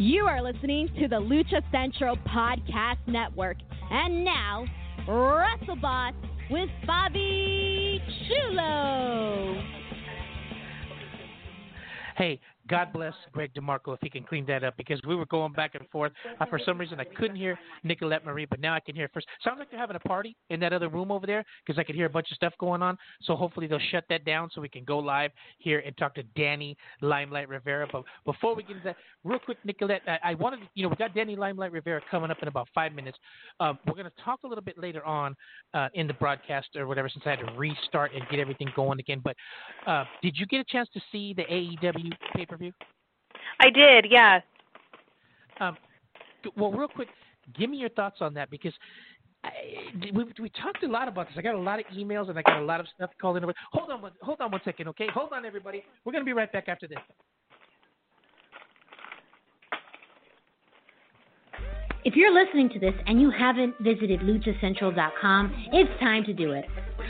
You are listening to the Lucha Central Podcast Network. And now, WrestleBoss with Bobby Chulo. Hey, God bless Greg DeMarco if he can clean that up, because we were going back and forth. For some reason, I couldn't hear Nicolette Marie, but now I can hear it first. Sounds like they're having a party in that other room over there, because I could hear a bunch of stuff going on. So hopefully they'll shut that down so we can go live here and talk to Danny Limelight Rivera. But before we get into that, real quick, Nicolette, I wanted to, we got Danny Limelight Rivera coming up in about 5 minutes. We're going to talk a little bit later on in the broadcast or whatever, since I had to restart and get everything going again. But did you get a chance to see the AEW pay-per-view? I did, yeah. Well, real quick, give me your thoughts on that, because we talked a lot about this. I got a lot of emails and I got a lot of stuff called in. Hold on 1 second, okay? Hold on, everybody. We're going to be right back after this. If you're listening to this and you haven't visited LuchaCentral.com, it's time to do it.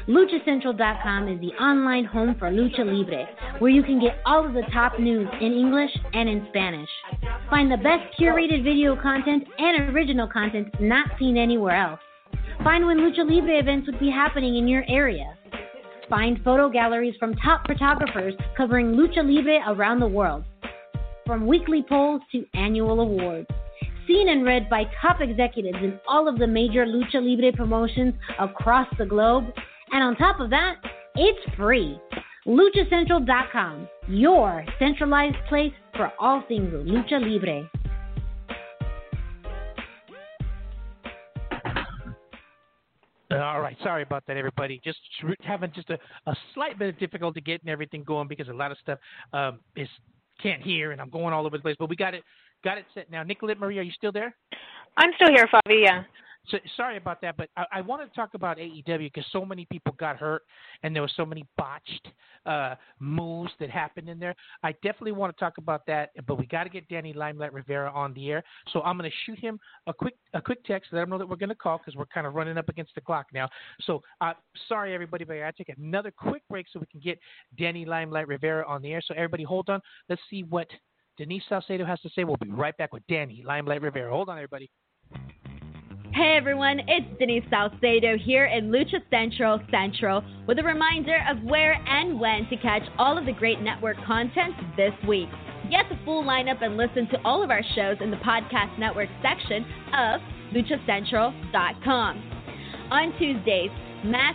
LuchaCentral.com is the online home for Lucha Libre, where you can get all of the top news in English and in Spanish. Find the best curated video content and original content not seen anywhere else. Find when Lucha Libre events would be happening in your area. Find photo galleries from top photographers covering Lucha Libre around the world, from weekly polls to annual awards. Seen and read by top executives in all of the major Lucha Libre promotions across the globe. And on top of that, it's free. LuchaCentral.com, your centralized place for all things Lucha Libre. All right. Sorry about that, everybody. Just having a slight bit of difficulty getting everything going, because a lot of stuff can't hear and I'm going all over the place. But we got it set now. Nicolette Marie, are you still there? I'm still here, Fabi, yeah. So, sorry about that, but I wanted to talk about AEW because so many people got hurt and there were so many botched moves that happened in there. I definitely want to talk about that, but we got to get Danny Limelight Rivera on the air. So I'm going to shoot him a quick text, let him know that we're going to call, because we're kind of running up against the clock now. So sorry, everybody, but I got to take another quick break so we can get Danny Limelight Rivera on the air. So everybody hold on. Let's see what Denise Salcedo has to say. We'll be right back with Danny Limelight Rivera. Hold on, everybody. Hey everyone, it's Denise Salcedo here in Lucha Central with a reminder of where and when to catch all of the great network content this week. Get the full lineup and listen to all of our shows in the podcast network section of luchacentral.com. On Tuesdays, Mass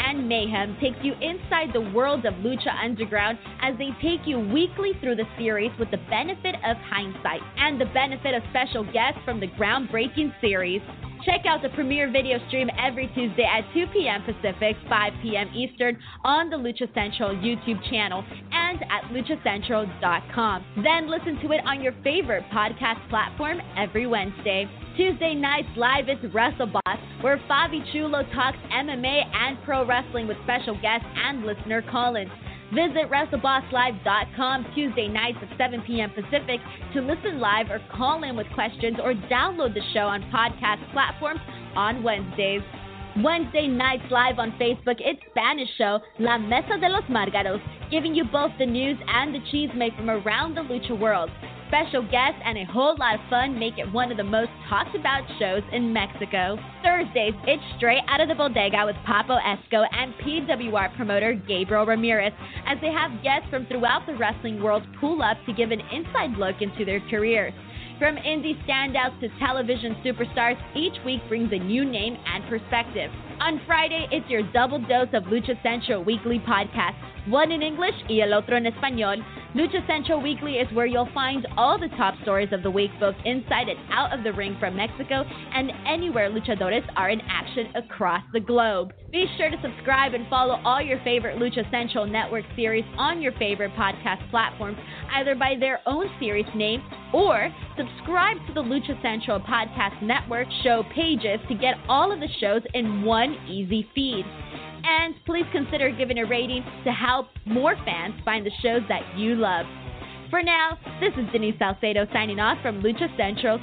and Mayhem takes you inside the world of Lucha Underground as they take you weekly through the series with the benefit of hindsight and the benefit of special guests from the groundbreaking series. Check out the premiere video stream every Tuesday at 2 p.m. Pacific, 5 p.m. Eastern on the Lucha Central YouTube channel and at luchacentral.com. Then listen to it on your favorite podcast platform every Wednesday. Tuesday nights live is WrestleBoss, where Fabi Chulo talks MMA and pro wrestling with special guests and listener call-ins. Visit WrestleBossLive.com Tuesday nights at 7 p.m. Pacific to listen live or call in with questions, or download the show on podcast platforms on Wednesdays. Wednesday nights live on Facebook, it's Spanish show La Mesa de los Margaros, giving you both the news and the cheese made from around the lucha world. Special guests and a whole lot of fun make it one of the most talked about shows in Mexico. Thursdays, it's Straight Out of the Bodega with Papo Esco and PWR promoter Gabriel Ramirez, as they have guests from throughout the wrestling world pull up to give an inside look into their careers. From indie standouts to television superstars, each week brings a new name and perspective. On Friday, it's your double dose of Lucha Central Weekly podcast, one in English y el otro en español. Lucha Central Weekly is where you'll find all the top stories of the week, both inside and out of the ring from Mexico and anywhere luchadores are in action across the globe. Be sure to subscribe and follow all your favorite Lucha Central Network series on your favorite podcast platforms, either by their own series name or subscribe to the Lucha Central Podcast Network show pages to get all of the shows in one easy feed. And please consider giving a rating to help more fans find the shows that you love. For now, this is Denise Salcedo signing off from Lucha Central.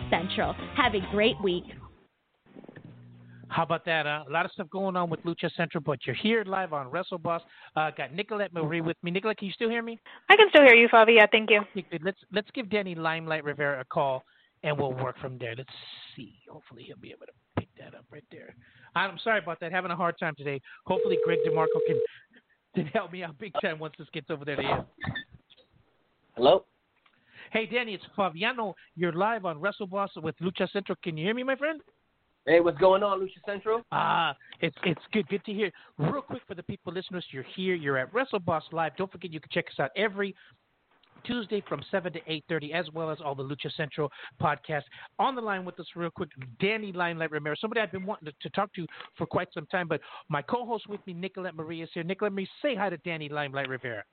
Have a great week. How about that? A lot of stuff going on with Lucha Central, but you're here live on WrestleBoss. Got Nicolette Marie with me. Nicolette, can you still hear me? I can still hear you, Fabi. Yeah, thank you. Let's give Danny Limelight Rivera a call, and we'll work from there. Let's see. Hopefully he'll be able to pick that up right there. I'm sorry about that. Having a hard time today. Hopefully Greg DeMarco can help me out big time once this gets over there to you. Hello? Hey, Danny, it's Fabiano. You're live on WrestleBoss with Lucha Central. Can you hear me, my friend? Hey, what's going on, Lucha Central? It's good to hear. Real quick for the people listeners, you're here. You're at WrestleBoss Live. Don't forget you can check us out every Tuesday from 7 to 8:30, as well as all the Lucha Central podcasts. On the line with us real quick, Danny Limelight Romero, somebody I've been wanting to talk to for quite some time, but my co-host with me, Nicolette Marie, is here. Nicolette Marie, say hi to Danny Limelight Rivera.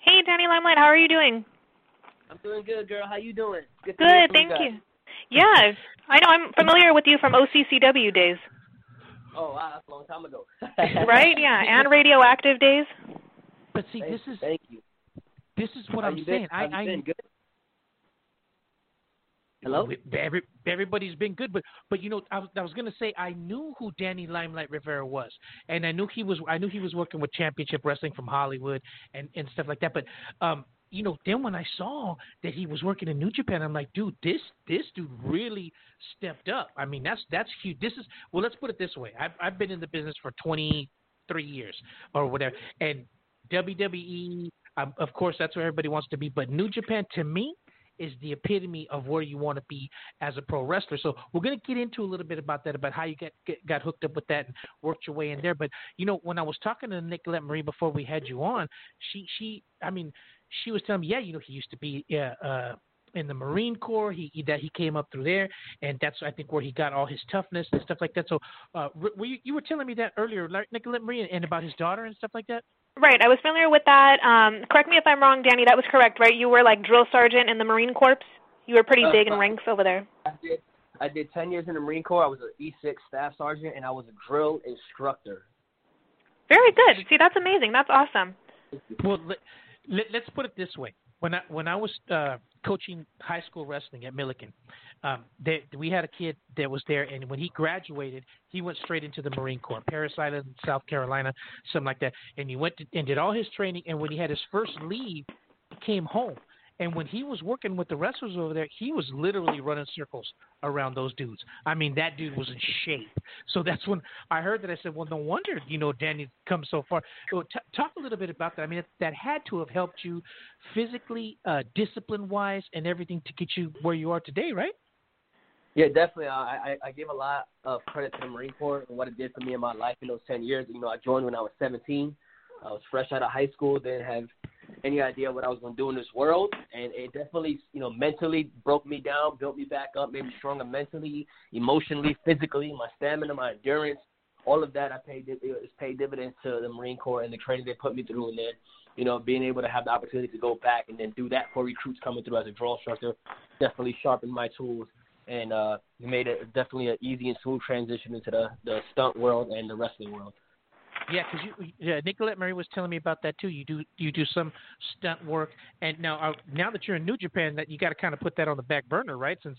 Hey, Danny Limelight, how are you doing? I'm doing good, girl. How you doing? Good, thank you. Yes, I know. I'm familiar with you from OCCW days. Oh, wow, that's a long time ago. Right, yeah, and Radioactive days. But see, this is what I'm saying. How you been? Good? Hello? Everybody's been good, but you know, I was gonna say I knew who Danny Limelight Rivera was, and I knew he was working with Championship Wrestling from Hollywood and stuff like that. But you know, then when I saw that he was working in New Japan, I'm like, dude, this dude really stepped up. I mean, that's huge. This is, well, let's put it this way. I've been in the business for 23 years or whatever, and WWE, of course, that's where everybody wants to be. But New Japan, to me, is the epitome of where you want to be as a pro wrestler. So we're going to get into a little bit about that, about how you got hooked up with that and worked your way in there. But, you know, when I was talking to Nicolette Marie before we had you on, she was telling me, yeah, you know, he used to be in the Marine Corps. He came up through there, and that's, I think, where he got all his toughness and stuff like that. So you were telling me that earlier, like Nicolette Marie, and about his daughter and stuff like that? Right. I was familiar with that. Correct me if I'm wrong, Danny. That was correct, right? You were like drill sergeant in the Marine Corps. You were pretty big in ranks over there. I did 10 years in the Marine Corps. I was an E6 staff sergeant, and I was a drill instructor. Very good. See, that's amazing. That's awesome. Well, let's put it this way. When I was coaching high school wrestling at Milliken, we had a kid that was there, and when he graduated, he went straight into the Marine Corps, Parris Island, South Carolina, something like that. And he did all his training, and when he had his first leave, he came home. And when he was working with the wrestlers over there, he was literally running circles around those dudes. I mean, that dude was in shape. So that's when I heard that. I said, well, no wonder, you know, Danny comes so far. So talk a little bit about that. I mean, that had to have helped you physically, discipline-wise, and everything to get you where you are today, right? Yeah, definitely. I give a lot of credit to the Marine Corps and what it did for me in my life in those 10 years. You know, I joined when I was 17. I was fresh out of high school, didn't have any idea what I was going to do in this world, and it definitely, you know, mentally broke me down, built me back up, made me stronger mentally, emotionally, physically, my stamina, my endurance, all of that paid dividends to the Marine Corps and the training they put me through, and then, you know, being able to have the opportunity to go back and then do that for recruits coming through as a drill instructor definitely sharpened my tools and made it definitely an easy and smooth transition into the stunt world and the wrestling world. Yeah, because Nicolette Marie was telling me about that too. You do some stunt work, and now that you're in New Japan, that you got to kind of put that on the back burner, right? Since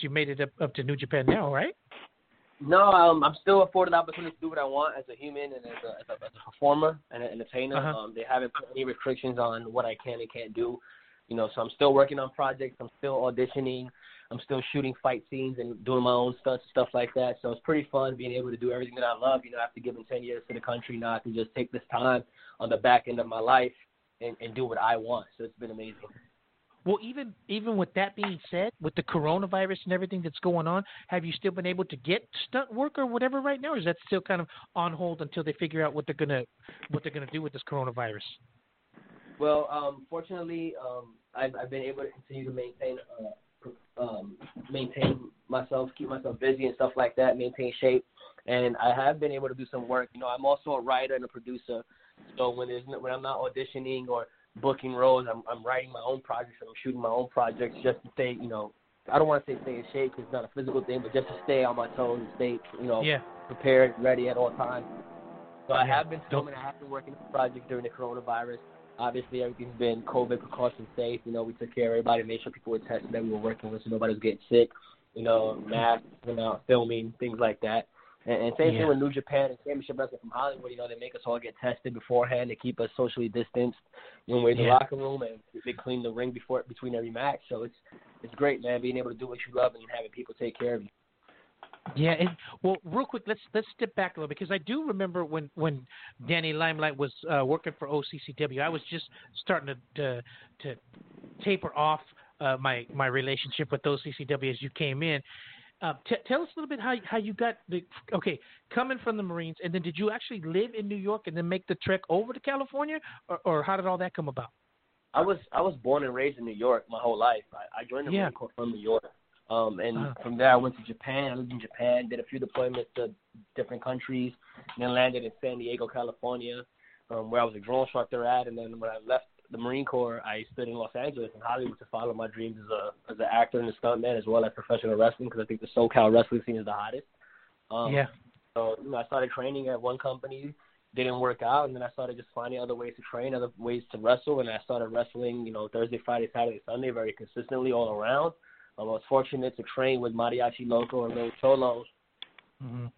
you made it up to New Japan now, right? No, I'm still afforded the opportunity to do what I want as a human and as a performer and an entertainer. Uh-huh. They haven't put any restrictions on what I can and can't do, you know. So I'm still working on projects. I'm still auditioning. I'm still shooting fight scenes and doing my own stunts and stuff like that. So it's pretty fun being able to do everything that I love. You know, after giving 10 years to the country, now I can just take this time on the back end of my life and do what I want. So it's been amazing. Well, even with that being said, with the coronavirus and everything that's going on, have you still been able to get stunt work or whatever right now? Or is that still kind of on hold until they figure out what they're gonna do with this coronavirus? Well, fortunately, I've been able to continue to maintain myself, keep myself busy and stuff like that, maintain shape, and I have been able to do some work. You know, I'm also a writer and a producer, so when I'm not auditioning or booking roles, I'm writing my own projects and I'm shooting my own projects just to stay, you know, I don't want to say stay in shape because it's not a physical thing, but just to stay on my toes and stay, you know, prepared, ready at all times. So I have been filming, I have been working on projects during the coronavirus. Obviously, everything's been COVID precaution safe. You know, we took care of everybody, made sure people were tested that we were working with, so nobody was getting sick. You know, masks, you know, filming, things like that. And same thing with New Japan and Championship Wrestling from Hollywood. You know, they make us all get tested beforehand. They keep us socially distanced when we're in the locker room, and they clean the ring between every match. So it's great, man, being able to do what you love and having people take care of you. Yeah, and well, real quick, let's step back a little, because I do remember when Danny Limelight was working for OCCW, I was just starting to taper off my relationship with OCCW as you came in. Tell us a little bit how you got coming from the Marines, and then did you actually live in New York and then make the trek over to California, or how did all that come about? I was born and raised in New York my whole life. I joined the Marine Corps from New York. And from there, I went to Japan. I lived in Japan, did a few deployments to different countries, and then landed in San Diego, California, where I was a drill instructor at. And then when I left the Marine Corps, I stood in Los Angeles and Hollywood to follow my dreams as an actor and a stuntman, as well as professional wrestling, because I think the SoCal wrestling scene is the hottest. So, you know, I started training at one company. Didn't work out, and then I started just finding other ways to train, other ways to wrestle, and I started wrestling, you know, Thursday, Friday, Saturday, Sunday, very consistently all around. I was fortunate to train with Mariachi Loco and Mil Cholo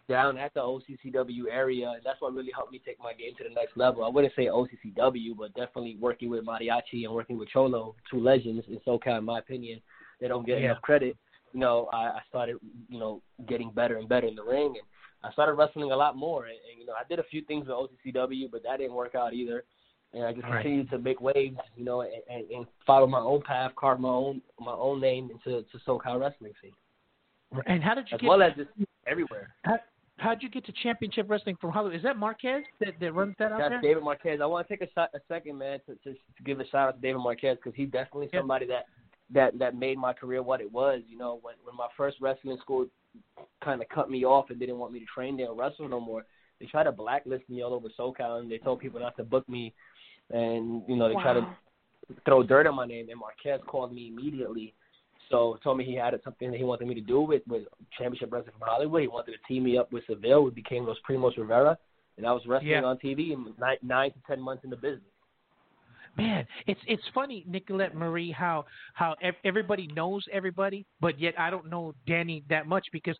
down at the OCCW area, and that's what really helped me take my game to the next level. I wouldn't say OCCW, but definitely working with Mariachi and working with Cholo, two legends in SoCal, in my opinion. They don't get enough credit. You know, I started, you know, getting better and better in the ring, and I started wrestling a lot more. And you know, I did a few things with OCCW, but that didn't work out either. And I just continued to make waves, you know, and follow my own path, carve my own name into SoCal wrestling scene. And how did you as just everywhere? How'd you get to Championship Wrestling from Hollywood? Is that Marquez that runs that out there? That's David Marquez. I want to take a second, man, to give a shout out to David Marquez, because he's definitely somebody that made my career what it was. You know, when my first wrestling school kind of cut me off and didn't want me to train there or wrestle no more, they tried to blacklist me all over SoCal, and they told people not to book me. And, you know, they try to throw dirt on my name, and Marquez called me immediately. So told me he had something that he wanted me to do with Championship Wrestling from Hollywood. He wanted to team me up with Seville. We became Los Primos Rivera, and I was wrestling on TV in 9 to 10 months in the business. Man, it's funny, Nicolette Marie, how everybody knows everybody, but yet I don't know Danny that much, because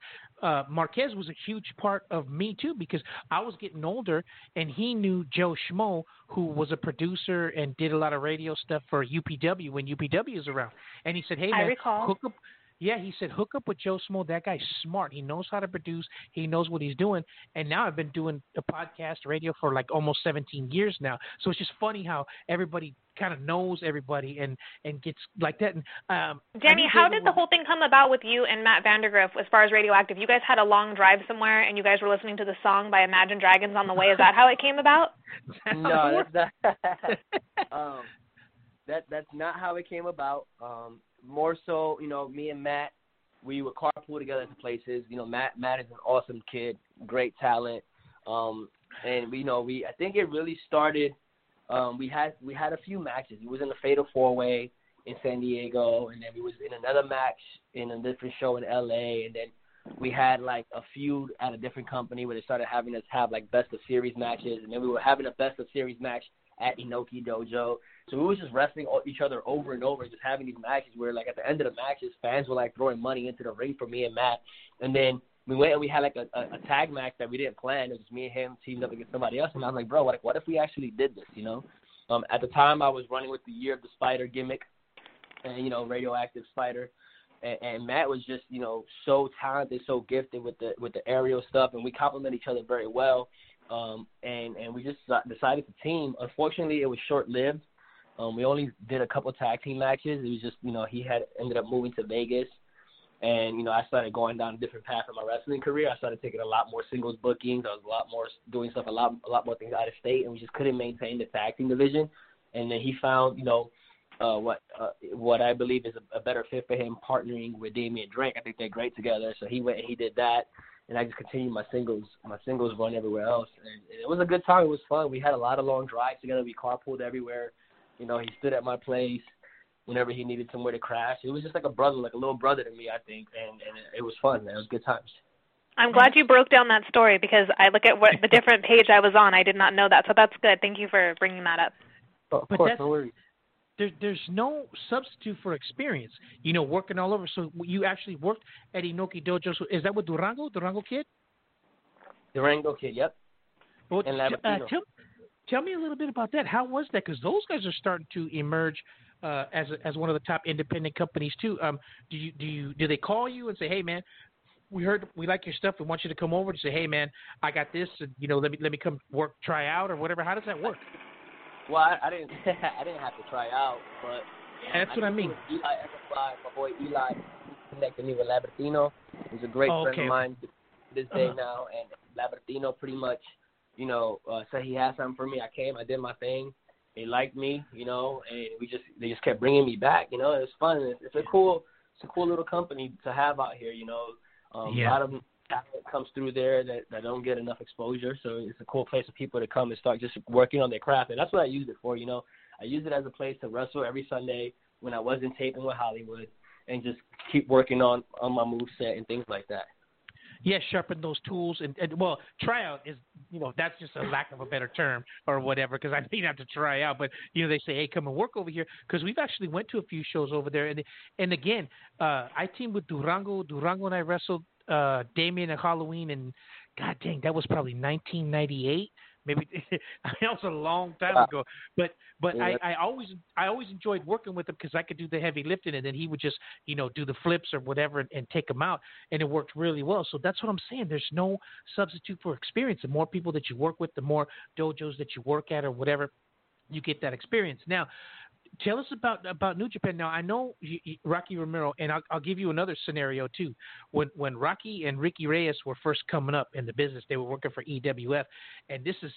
Marquez was a huge part of me too, because I was getting older and he knew Joe Schmo, who was a producer and did a lot of radio stuff for UPW when UPW was around. And he said, "Hey, man, hook up." Yeah, he said, hook up with Joe Schmo. That guy's smart. He knows how to produce. He knows what he's doing. And now I've been doing a podcast radio for like almost 17 years now. So it's just funny how everybody kind of knows everybody and gets like that. And, Danny, how did the whole thing come about with you and Matt Vandergrift as far as Radioactive? You guys had a long drive somewhere and you guys were listening to the song by Imagine Dragons on the way. Is that how it came about? No, that's not. That's not how it came about. More so, you know, me and Matt, we would carpool together to places. You know, Matt is an awesome kid, great talent, and we know I think it really started. We had a few matches. He was in a Fatal 4-Way in San Diego, and then we was in another match in a different show in L.A., and then we had like a feud at a different company where they started having us have like best of series matches, and then we were having a best of series match at Inoki Dojo. So we was just wrestling each other over and over, just having these matches where, like, at the end of the matches, fans were, like, throwing money into the ring for me and Matt. And then we went and we had, like, a tag match that we didn't plan. It was just me and him teamed up against somebody else. And I was like, bro, like, what if we actually did this, you know? At the time, I was running with the Year of the Spider gimmick and, you know, Radioactive Spider. And Matt was just, you know, so talented, so gifted with the aerial stuff. And we complemented each other very well. And we just decided to team. Unfortunately, it was short-lived. We only did a couple tag team matches. It was just, you know, he had ended up moving to Vegas. And, you know, I started going down a different path in my wrestling career. I started taking a lot more singles bookings. I was a lot more doing stuff, a lot more things out of state. And we just couldn't maintain the tag team division. And then he found, you know, what I believe is a better fit for him, partnering with Damian Drake. I think they're great together. So he went and he did that. And I just continued my singles run everywhere else. And it was a good time. It was fun. We had a lot of long drives together. We carpooled everywhere. You know, he stood at my place whenever he needed somewhere to crash. It was just like a brother, like a little brother to me, I think. And it was fun, man. It was good times. I'm glad you broke down that story, because I look at the different page I was on. I did not know that. So that's good. Thank you for bringing that up. Oh, of course, no worries. There's no substitute for experience, you know, working all over. So you actually worked at Inoki Dojo. So is that with Durango Kid? Durango Kid, yep. Well, and Labertino. Tell me a little bit about that. How was that? Because those guys are starting to emerge as one of the top independent companies too. Do they call you and say, hey man, we like your stuff. We want you to come over and say, hey man, I got this. And, you know, let me come work, try out or whatever. How does that work? Well, I didn't have to try out, but that's what I mean. Eli Everfly, my boy Eli, connected me with Labertino. He's a great friend of mine to this day now, and Labertino pretty much, you know, said he had something for me. I came, I did my thing. They liked me, you know, and they just kept bringing me back, you know. It was fun. It's a cool little company to have out here, you know. A lot of talent comes through there that don't get enough exposure, so it's a cool place for people to come and start just working on their craft, and that's what I used it for, you know. I used it as a place to wrestle every Sunday when I wasn't taping with Hollywood and just keep working on my moveset and things like that. Yeah, sharpen those tools and well, tryout is, you know, that's just a lack of a better term or whatever, because I mean, have to try out, but you know, they say, hey, come and work over here, because we've actually went to a few shows over there, and again, I teamed with Durango. Durango and I wrestled Damien and Halloween, and god dang, that was probably 1998. Maybe that was a long time ago, but yeah. I always enjoyed working with him because I could do the heavy lifting, and then he would just, you know, do the flips or whatever and take them out, and it worked really well. So that's what I'm saying. There's no substitute for experience. The more people that you work with, the more dojos that you work at or whatever, you get that experience. Now, tell us about New Japan. Now, I know Rocky Romero, and I'll give you another scenario too. When Rocky and Ricky Reyes were first coming up in the business, they were working for EWF, and this is,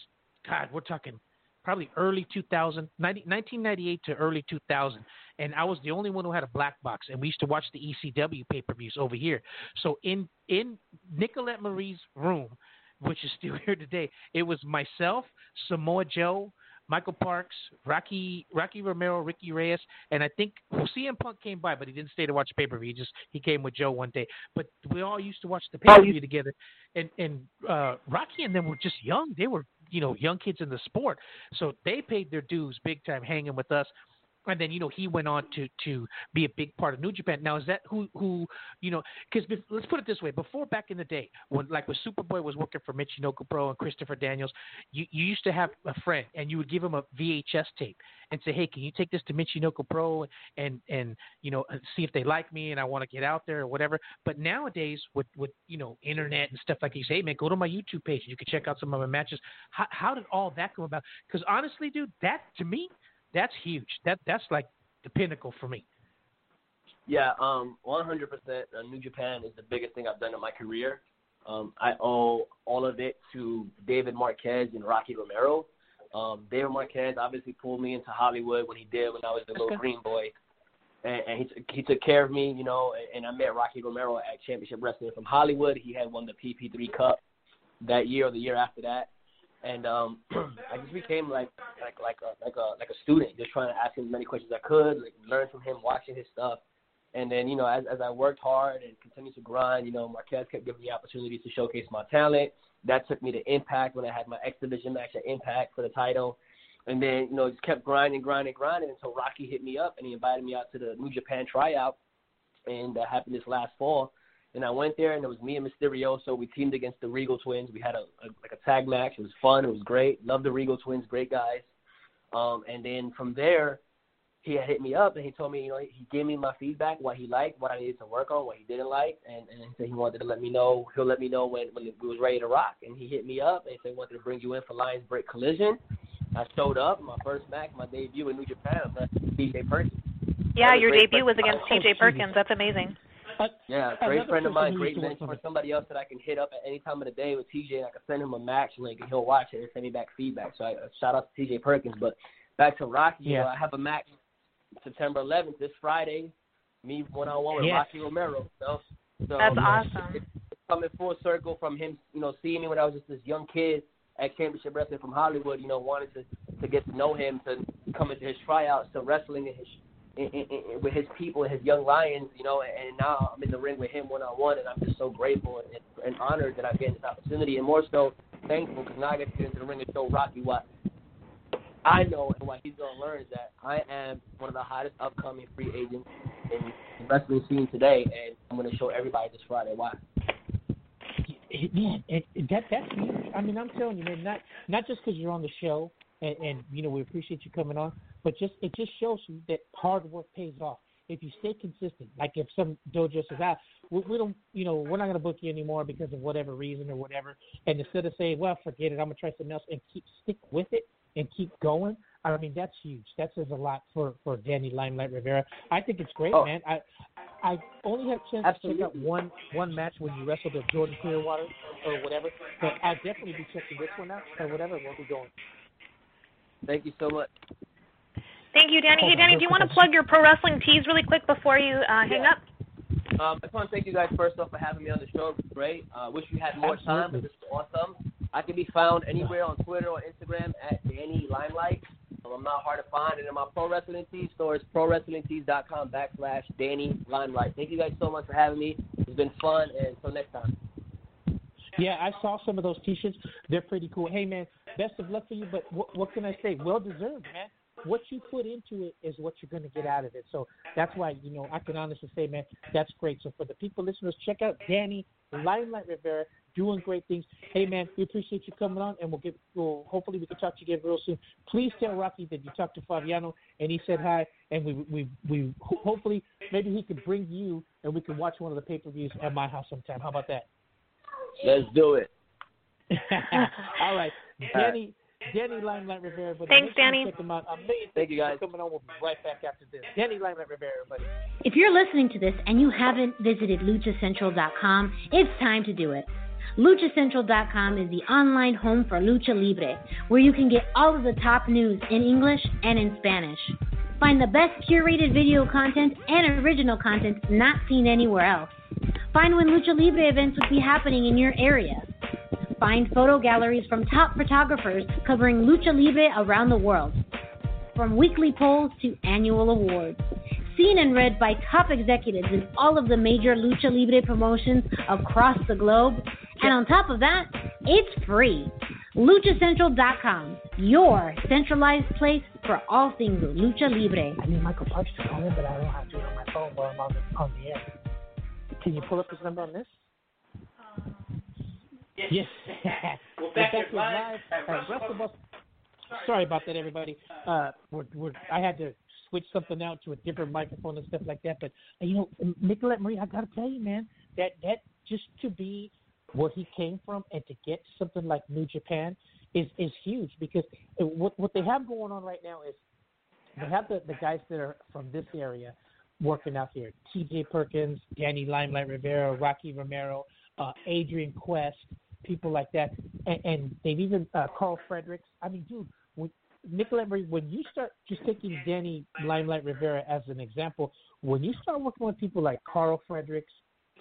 God, we're talking probably early 2000, 1998 to early 2000, and I was the only one who had a black box, and we used to watch the ECW pay-per-views over here. So in Nicolette Marie's room, which is still here today, it was myself, Samoa Joe, Michael Parks, Rocky Romero, Ricky Reyes, and I think CM Punk came by, but he didn't stay to watch the pay-per-view. He came with Joe one day. But we all used to watch the pay-per-view together. And Rocky and them were just young. They were, you know, young kids in the sport. So they paid their dues big time hanging with us. And then, you know, he went on to be a big part of New Japan. Now, is that who you know, because let's put it this way. Before, back in the day, when Superboy was working for Michinoku Pro and Christopher Daniels, you used to have a friend, and you would give him a VHS tape and say, hey, can you take this to Michinoku Pro and you know, see if they like me and I want to get out there or whatever. But nowadays with you know, internet and stuff like that, you say, hey, man, go to my YouTube page. You can check out some of my matches. How did all that come about? Because honestly, dude, that to me, that's huge. That's like the pinnacle for me. Yeah, 100%. New Japan is the biggest thing I've done in my career. I owe all of it to David Marquez and Rocky Romero. David Marquez obviously pulled me into Hollywood when I was a little green boy. And he took care of me, you know, and I met Rocky Romero at Championship Wrestling from Hollywood. He had won the PP3 Cup that year or the year after that. And I just became like a student, just trying to ask him as many questions as I could, like learn from him, watching his stuff. And then, you know, as I worked hard and continued to grind, you know, Marquez kept giving me opportunities to showcase my talent. That took me to Impact when I had my X Division match at Impact for the title. And then, you know, just kept grinding until Rocky hit me up and he invited me out to the New Japan tryout. And that happened this last fall. And I went there, and it was me and Mysterioso. We teamed against the Regal Twins. We had a tag match. It was fun. It was great. Loved the Regal Twins. Great guys. And then from there, he had hit me up, and he told me, you know, he gave me my feedback, what he liked, what I needed to work on, what he didn't like. And he said he wanted to let me know. He'll let me know when we was ready to rock. And he hit me up, and he said he wanted to bring you in for Lions Break Collision. I showed up. My first match, my debut in New Japan. I met T.J. Perkins. Yeah, your debut was against T.J. Perkins. That's amazing. Yeah, great friend of mine, great mentor, somebody else that I can hit up at any time of the day with TJ, and I can send him a match link, and he'll watch it and send me back feedback. So shout out to TJ Perkins. But back to Rocky, you know, I have a match September 11th, this Friday, me one-on-one with Rocky Romero. So that's awesome. It's coming full circle from him, you know, seeing me when I was just this young kid at Championship Wrestling from Hollywood, you know, wanted to get to know him, to come into his tryouts, to wrestling in his with his people, his young lions, you know, and now I'm in the ring with him one-on-one, and I'm just so grateful and honored that I get this opportunity, and more so thankful because now I get to get into the ring and show Rocky what I know and what he's going to learn is that I am one of the hottest upcoming free agents in the wrestling scene today, and I'm going to show everybody this Friday why. That's huge. I mean, I'm telling you, man, not just because you're on the show, and you know, we appreciate you coming on, but just it just shows you that hard work pays off. If you stay consistent, like if some dojo says, we don't, you know, we're not going to book you anymore because of whatever reason or whatever, and instead of saying, well, forget it, I'm going to try something else, and stick with it and keep going, I mean, that's huge. That says a lot for Danny Limelight Rivera. I think it's great, man. I only had a chance absolutely. To check out one match when you wrestled with Jordan Clearwater or whatever, but I'll definitely be checking this one out or whatever. We'll be going. Thank you so much. Thank you, Danny. Hey, Danny, do you want to plug your pro wrestling tees really quick before you hang up? I just want to thank you guys first off for having me on the show. It was great. I wish we had more time, but this was awesome. I can be found anywhere on Twitter or Instagram at Danny Limelight. I'm not hard to find. And in my pro wrestling tees store is prowrestlingtees.com/Danny Limelight. Thank you guys so much for having me. It's been fun, and until next time. Yeah, I saw some of those t-shirts. They're pretty cool. Hey, man, best of luck for you, but what can I say? Well deserved, man. What you put into it is what you're going to get out of it. So that's why, you know, I can honestly say, man, that's great. So for the people listeners, check out Danny Limelight Rivera doing great things. Hey, man, we appreciate you coming on, and hopefully we can talk to you again real soon. Please tell Rocky that you talked to Fabiano and he said hi, and we hopefully maybe he can bring you and we can watch one of the pay-per-views at my house sometime. How about that? Let's do it. All right, Danny Limelight Rivera. Thanks, Danny. Check him out. Thank you, guys. Coming on. We'll be right back after this. Danny Limelight Rivera, everybody. If you're listening to this and you haven't visited LuchaCentral.com, it's time to do it. LuchaCentral.com is the online home for Lucha Libre, where you can get all of the top news in English and in Spanish. Find the best curated video content and original content not seen anywhere else. Find when Lucha Libre events would be happening in your area. Find photo galleries from top photographers covering Lucha Libre around the world. From weekly polls to annual awards. Seen and read by top executives in all of the major Lucha Libre promotions across the globe. And on top of that, it's free. LuchaCentral.com, your centralized place for all things Lucha Libre. I need Michael Parks to call me, but I don't have to on my phone while I'm on the air. Can you pull up his number on this? Yes. We're back here live at WrestleBoss. Sorry about that, everybody. I had to switch something out to a different microphone and stuff like that. But, you know, Nicolette Marie, I got to tell you, man, that just to be where he came from and to get something like New Japan is huge, because what they have going on right now is they have the guys that are from this area working out here. T.J. Perkins, Danny Limelight Rivera, Rocky Romero, Adrian Quest, people like that, and they've even Carl Fredericks. I mean, dude, Nicolette Marie, when you start just taking Danny Limelight Rivera as an example, when you start working with people like Carl Fredericks,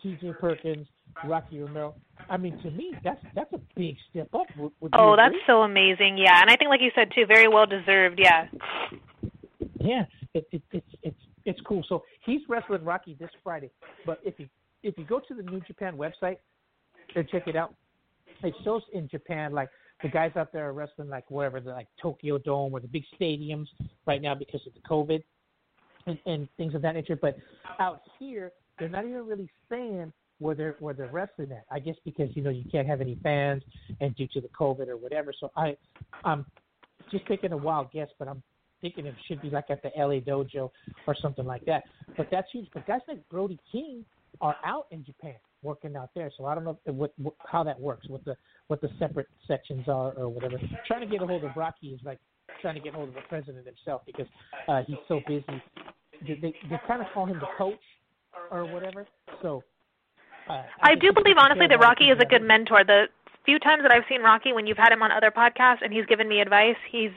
T.J. Perkins, Rocky Romero, I mean, to me, that's a big step up. Would you agree? That's so amazing, yeah. And I think, like you said, too, very well deserved, yeah. Yeah, it's cool. So he's wrestling Rocky this Friday, but if you go to the New Japan website and check it out, it shows in Japan, like, the guys out there are wrestling, like, wherever, like Tokyo Dome or the big stadiums right now because of the COVID and things of that nature. But out here, they're not even really saying where they're wrestling at, I guess because, you know, you can't have any fans and due to the COVID or whatever. So I'm just taking a wild guess, but I'm thinking it should be, like, at the LA Dojo or something like that. But that's huge. But guys like Brody King are out in Japan working out there, so I don't know how that works, what the separate sections are or whatever. Trying to get a hold of Rocky is like trying to get a hold of the president himself, because he's so busy. They kind of call him the coach or whatever. So I do believe, honestly, that Rocky is a good mentor. The few times that I've seen Rocky, when you've had him on other podcasts and he's given me advice, he's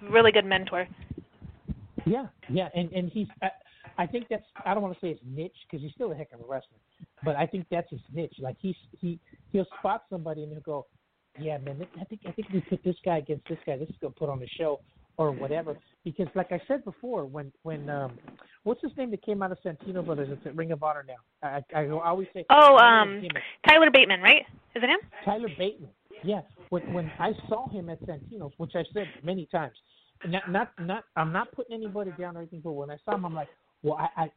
a really good mentor. Yeah, and he's. I think that's, I don't want to say it's niche, because he's still a heck of a wrestler, but I think that's his niche. Like, he'll spot somebody and he'll go, yeah, man, I think we put this guy against this guy. This is going to put on the show or whatever. Because, like I said before, when what's his name that came out of Santino Brothers? It's at Ring of Honor now. I always say. Oh, Tyler Bateman, right? Is it him? Tyler Bateman. Yeah. When I saw him at Santino's, which I said many times, I'm not putting anybody down or anything, but when I saw him, I'm like, well, I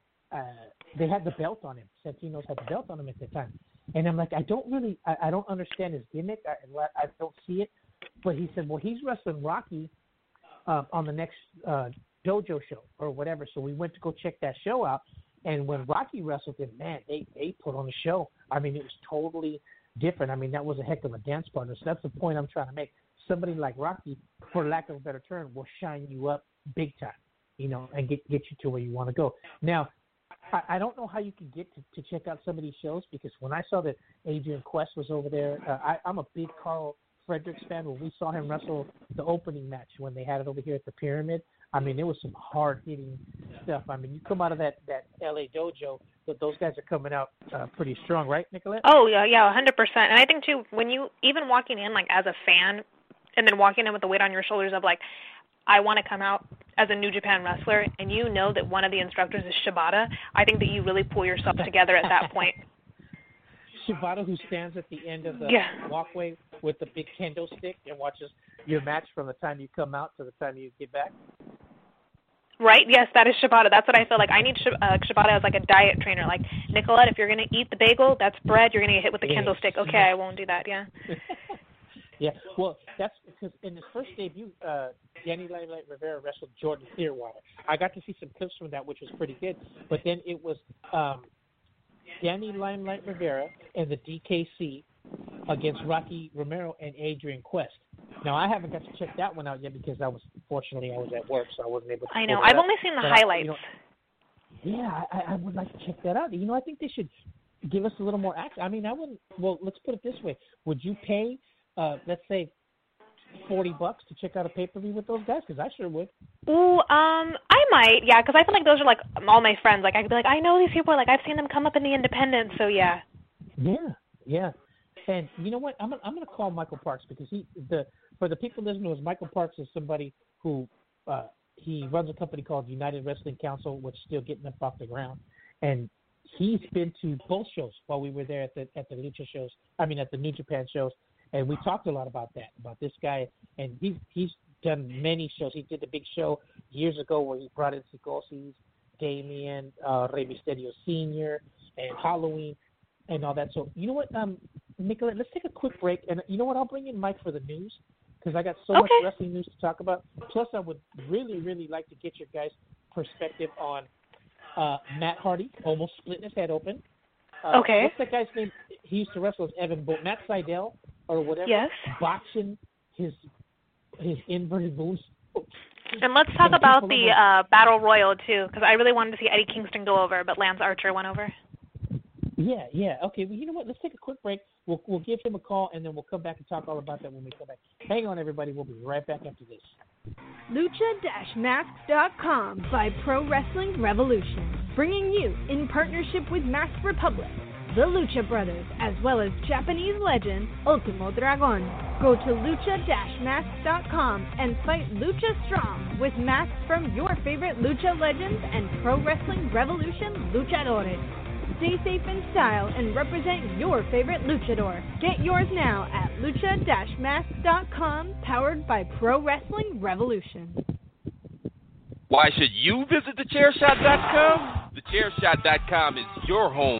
they had the belt on him. Santinos had the belt on him at the time. And I'm like, I don't understand his gimmick. I don't see it. But he said, well, he's wrestling Rocky on the next dojo show or whatever. So we went to go check that show out. And when Rocky wrestled him, man, they put on the show. I mean, it was totally different. I mean, that was a heck of a dance partner. So that's the point I'm trying to make. Somebody like Rocky, for lack of a better term, will shine you up big time, you know, and get you to where you want to go. Now, I don't know how you can get to check out some of these shows, because when I saw that Adrian Quest was over there, I'm a big Carl Fredericks fan. When we saw him wrestle the opening match when they had it over here at the Pyramid, I mean, it was some hard-hitting stuff. I mean, you come out of that L.A. dojo, but those guys are coming out pretty strong, right, Nicolette? Oh, yeah, 100%. And I think, too, when you even walking in, like, as a fan and then walking in with the weight on your shoulders of, like, I want to come out as a New Japan wrestler, and you know that one of the instructors is Shibata, I think that you really pull yourself together at that point. Shibata, who stands at the end of the walkway with the big kendo stick and watches your match from the time you come out to the time you get back? Right, yes, that is Shibata. That's what I feel like. I need Shibata as like a diet trainer. Like, Nicolette, if you're going to eat the bagel, that's bread, you're going to get hit with the kendo stick. Okay, I won't do that, Yeah, well, that's because in his first debut, Danny Limelight Rivera wrestled Jordan Clearwater. I got to see some clips from that, which was pretty good. But then it was Danny Limelight Rivera and the DKC against Rocky Romero and Adrian Quest. Now, I haven't got to check that one out yet because I was at work, so I wasn't able to. I know. I've only seen the highlights. I would like to check that out. You know, I think they should give us a little more access. I mean, let's put it this way. Would you pay let's say $40 to check out a pay-per-view with those guys? Because I sure would. Ooh, I might, yeah, because I feel like those are like all my friends. Like, I'd be like, I know these people, like, I've seen them come up in the independents, so yeah. Yeah. And you know what? I'm going to call Michael Parks, because for the people listening, Michael Parks is somebody who he runs a company called United Wrestling Council, which is still getting up off the ground. And he's been to both shows while we were there at the Lucha shows, I mean, at the New Japan shows. And we talked a lot about that, about this guy. And he's done many shows. He did the big show years ago where he brought in Psicosis, Damien, Rey Mysterio Sr., and Halloween, and all that. So, you know what, Nicolette, let's take a quick break. And you know what, I'll bring in Mike for the news, because I got so much wrestling news to talk about. Plus, I would really, really like to get your guys' perspective on Matt Hardy almost splitting his head open. What's that guy's name? He used to wrestle as Evan Bourne, Matt Seidel, or whatever, botching his inverted moves. And let's talk about the Battle Royal, too, because I really wanted to see Eddie Kingston go over, but Lance Archer went over. Yeah. Okay, well, you know what? Let's take a quick break. We'll give him a call, and then we'll come back and talk all about that when we come back. Hang on, everybody. We'll be right back after this. Lucha-Masks.com by Pro Wrestling Revolution, bringing you, in partnership with Mask Republic, the Lucha Brothers, as well as Japanese legend Ultimo Dragon. Go to lucha-masks.com and fight Lucha Strong with masks from your favorite Lucha legends and Pro Wrestling Revolution luchadores. Stay safe in style and represent your favorite luchador. Get yours now at lucha-masks.com, powered by Pro Wrestling Revolution. Why should you visit thechairshot.com? Thechairshot.com is your home.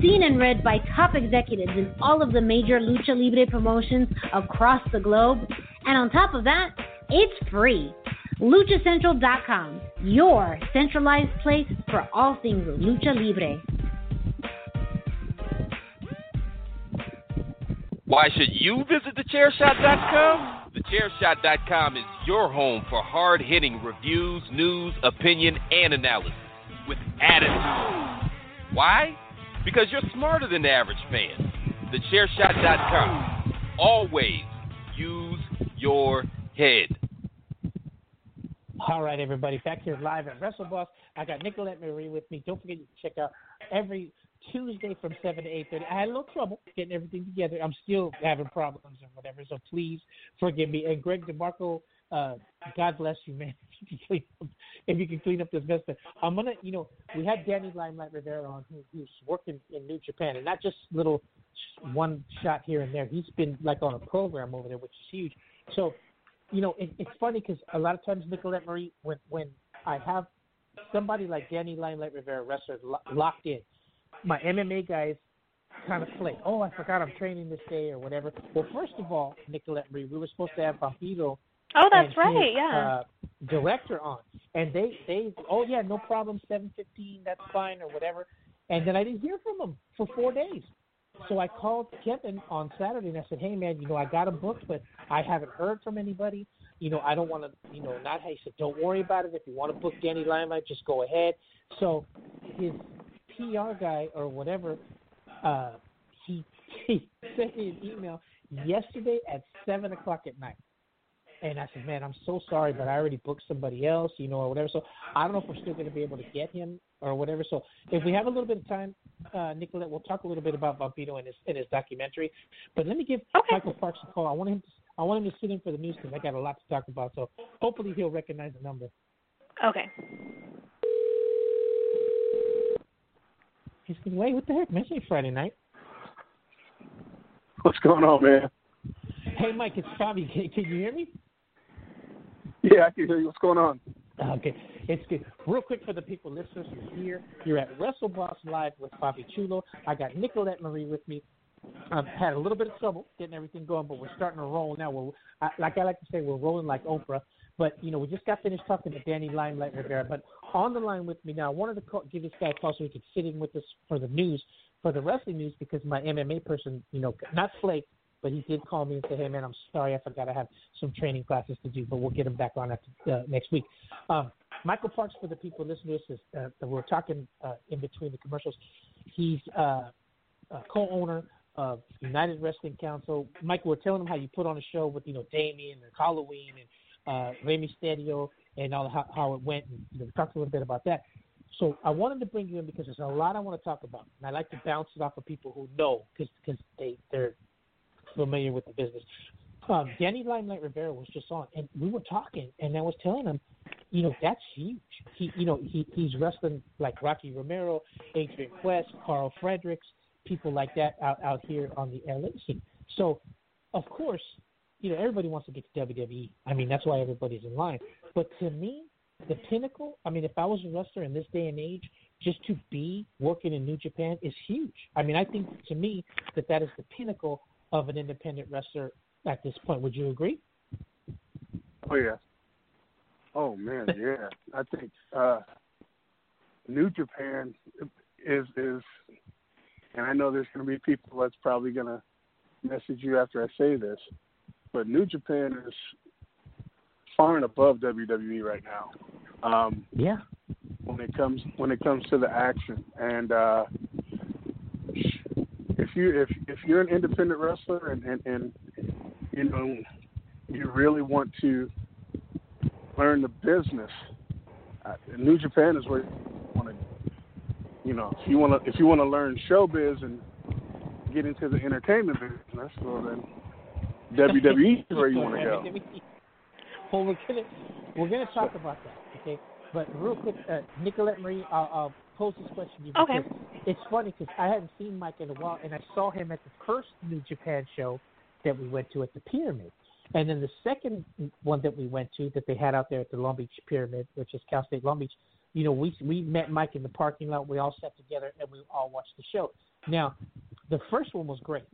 Seen and read by top executives in all of the major Lucha Libre promotions across the globe. And on top of that, it's free. LuchaCentral.com, your centralized place for all things Lucha Libre. Why should you visit TheChairShot.com? TheChairShot.com is your home for hard-hitting reviews, news, opinion, and analysis with attitude. Why? Because you're smarter than the average fan. TheChairShot.com. Always use your head. All right, everybody, back here live at WrestleBoss. I got Nicolette Marie with me. Don't forget to check out every Tuesday from 7 to 8:30. I had a little trouble getting everything together. I'm still having problems and whatever, so please forgive me. And Greg DeMarco, God bless you, man. If you can clean up this mess. I'm going to, you know, we had Danny Limelight Rivera on, who's working in New Japan, and not just little one shot here and there. He's been, like, on a program over there, which is huge. So, you know, it's funny because a lot of times, Nicolette Marie, when I have somebody like Danny Limelight Rivera, wrestler, locked in, my MMA guys kind of play. Oh, I forgot I'm training this day or whatever. Well, first of all, Nicolette Marie, we were supposed to have Bambino. Oh, that's right, yeah. Director on. And they oh, yeah, no problem, 7:15, that's fine or whatever. And then I didn't hear from them for 4 days. So I called Kevin on Saturday, and I said, hey, man, you know, I got him booked, but I haven't heard from anybody. You know, I don't want to, you know, not. He said, don't worry about it. If you want to book Danny Limelight, just go ahead. So his PR guy or whatever, he sent me an email yesterday at 7 o'clock at night. And I said, man, I'm so sorry, but I already booked somebody else, you know, or whatever. So I don't know if we're still going to be able to get him or whatever. So if we have a little bit of time, Nicolette, we'll talk a little bit about Bambino and his documentary. But let me give Michael Parks a call. I want him to sit in for the news because I got a lot to talk about. So hopefully he'll recognize the number. Okay. He's going, wait, what the heck? Man, it's Friday night. What's going on, man? Hey, Mike, it's Bobby. Can you hear me? Yeah, I can hear you. What's going on? Okay, it's good. Real quick for the people, listeners, you're here. You're at WrestleBoss Live with Bobby Chulo. I got Nicolette Marie with me. I've had a little bit of trouble getting everything going, but we're starting to roll now. Like I like to say, we're rolling like Oprah. But, you know, we just got finished talking to Danny Limelight Rivera. But on the line with me now, I wanted to give this guy a call so he could sit in with us for the news, for the wrestling news, because my MMA person, you know, not flaked, but he did call me and say, hey, man, I'm sorry. I forgot I have some training classes to do, but we'll get him back on next week. Michael Parks, for the people listening to this, we're talking in between the commercials. He's a co-owner of United Wrestling Council. Michael, we're telling him how you put on a show with, you know, Damien and Halloween and Rey Mysterio and all how it went. And, you know, we talked a little bit about that. So I wanted to bring you in because there's a lot I want to talk about, and I like to bounce it off of people who know because they're familiar with the business. Danny Limelight Rivera was just on, and we were talking, and I was telling him, you know, that's huge. He's wrestling like Rocky Romero, Adrian Quest, Carl Fredericks, people like that out here on the LA scene. So, of course, you know, everybody wants to get to WWE. I mean, that's why everybody's in line. But to me, the pinnacle, I mean, if I was a wrestler in this day and age, just to be working in New Japan is huge. I mean, I think, to me, that is the pinnacle of an independent wrestler at this point. Would you agree? Oh, yeah. Oh, man, yeah. I think New Japan is and I know there's going to be people that's probably going to message you after I say this, but New Japan is far and above WWE right now. Yeah. When it comes to the action, and if you're an independent wrestler and you know you really want to learn the business, New Japan is where you want to. You know, if you want to learn showbiz and get into the entertainment business, well then WWE is where you want to go. Well, we're gonna talk about that, okay? But real quick, Nicolette Marie, I'll pose this question to you. Okay. It's funny because I hadn't seen Mike in a while, and I saw him at the first New Japan show that we went to at the Pyramid, and then the second one that we went to that they had out there at the Long Beach Pyramid, which is Cal State Long Beach. You know, we met Mike in the parking lot. We all sat together and we all watched the show. Now, the first one was great.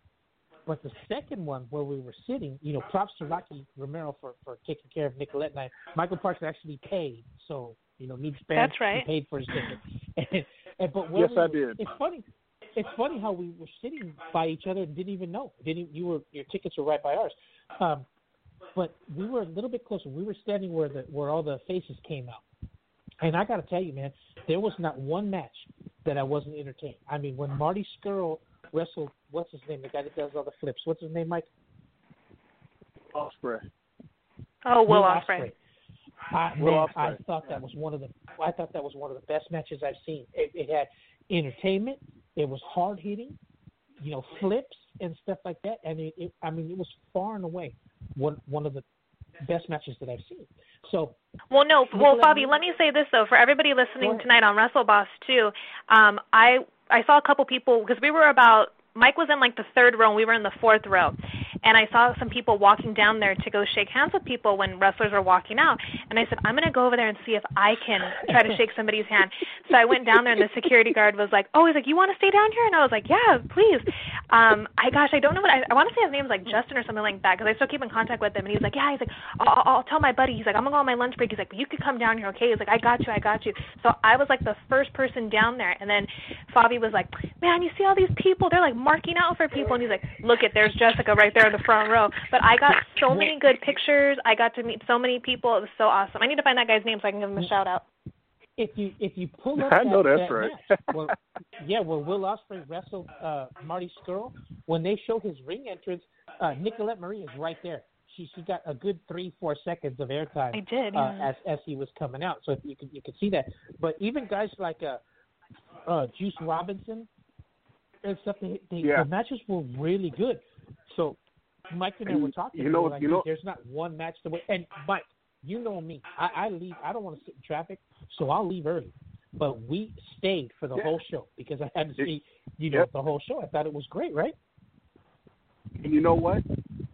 But the second one where we were sitting, you know, props to Rocky Romero for taking care of Nicolette and I. Michael Parks actually paid, so, you know, New Japan, that's right, paid for his ticket. Yes, I did. It's funny how we were sitting by each other and didn't even know. Your tickets were right by ours. But we were a little bit closer. We were standing where all the faces came out. And I got to tell you, man, there was not one match that I wasn't entertained. I mean, when Marty Scurll wrestled, what's his name, the guy that does all the flips, what's his name, Mike? Ospreay. Oh, Will Ospreay. I thought that was one of the best matches I've seen. It had entertainment. It was hard hitting, flips and stuff like that. And it was far and away one of the best matches that I've seen. So, Bobby, let me say this though for everybody listening tonight on WrestleBoss too. I saw a couple people because we were about. Mike was in like the third row and we were in the fourth row. And I saw some people walking down there to go shake hands with people when wrestlers were walking out. And I said, I'm going to go over there and see if I can try to shake somebody's hand. So I went down there and the security guard was like, oh, he's like, you want to stay down here? And I was like, yeah, please. I don't know what, I want to say his name's like Justin or something like that because I still keep in contact with him. And he's like, yeah, he's like, I'll tell my buddy. He's like, I'm going to go on my lunch break. He's like, you could come down here, okay? He's like, I got you. So I was like the first person down there. And then Fabi was like, man, you see all these people? They're like marking out for people. And he's like, look at, there's Jessica right there. The front row, but I got so many good pictures. I got to meet so many people. It was so awesome. I need to find that guy's name so I can give him a shout out. If you pull up, I know that's right. Where Will Ospreay wrestled Marty Scurll, when they showed his ring entrance, Nicolette Marie is right there. She got a good 3-4 seconds of airtime. I did as he was coming out, so you could see that. But even guys like Juice Robinson and stuff, the matches were really good. So. Mike and I were talking. There's not one match the way. And Mike, you know me. I leave. I don't want to sit in traffic, so I'll leave early. But we stayed for the whole show because I had to see, the whole show. I thought it was great, right? And you know what?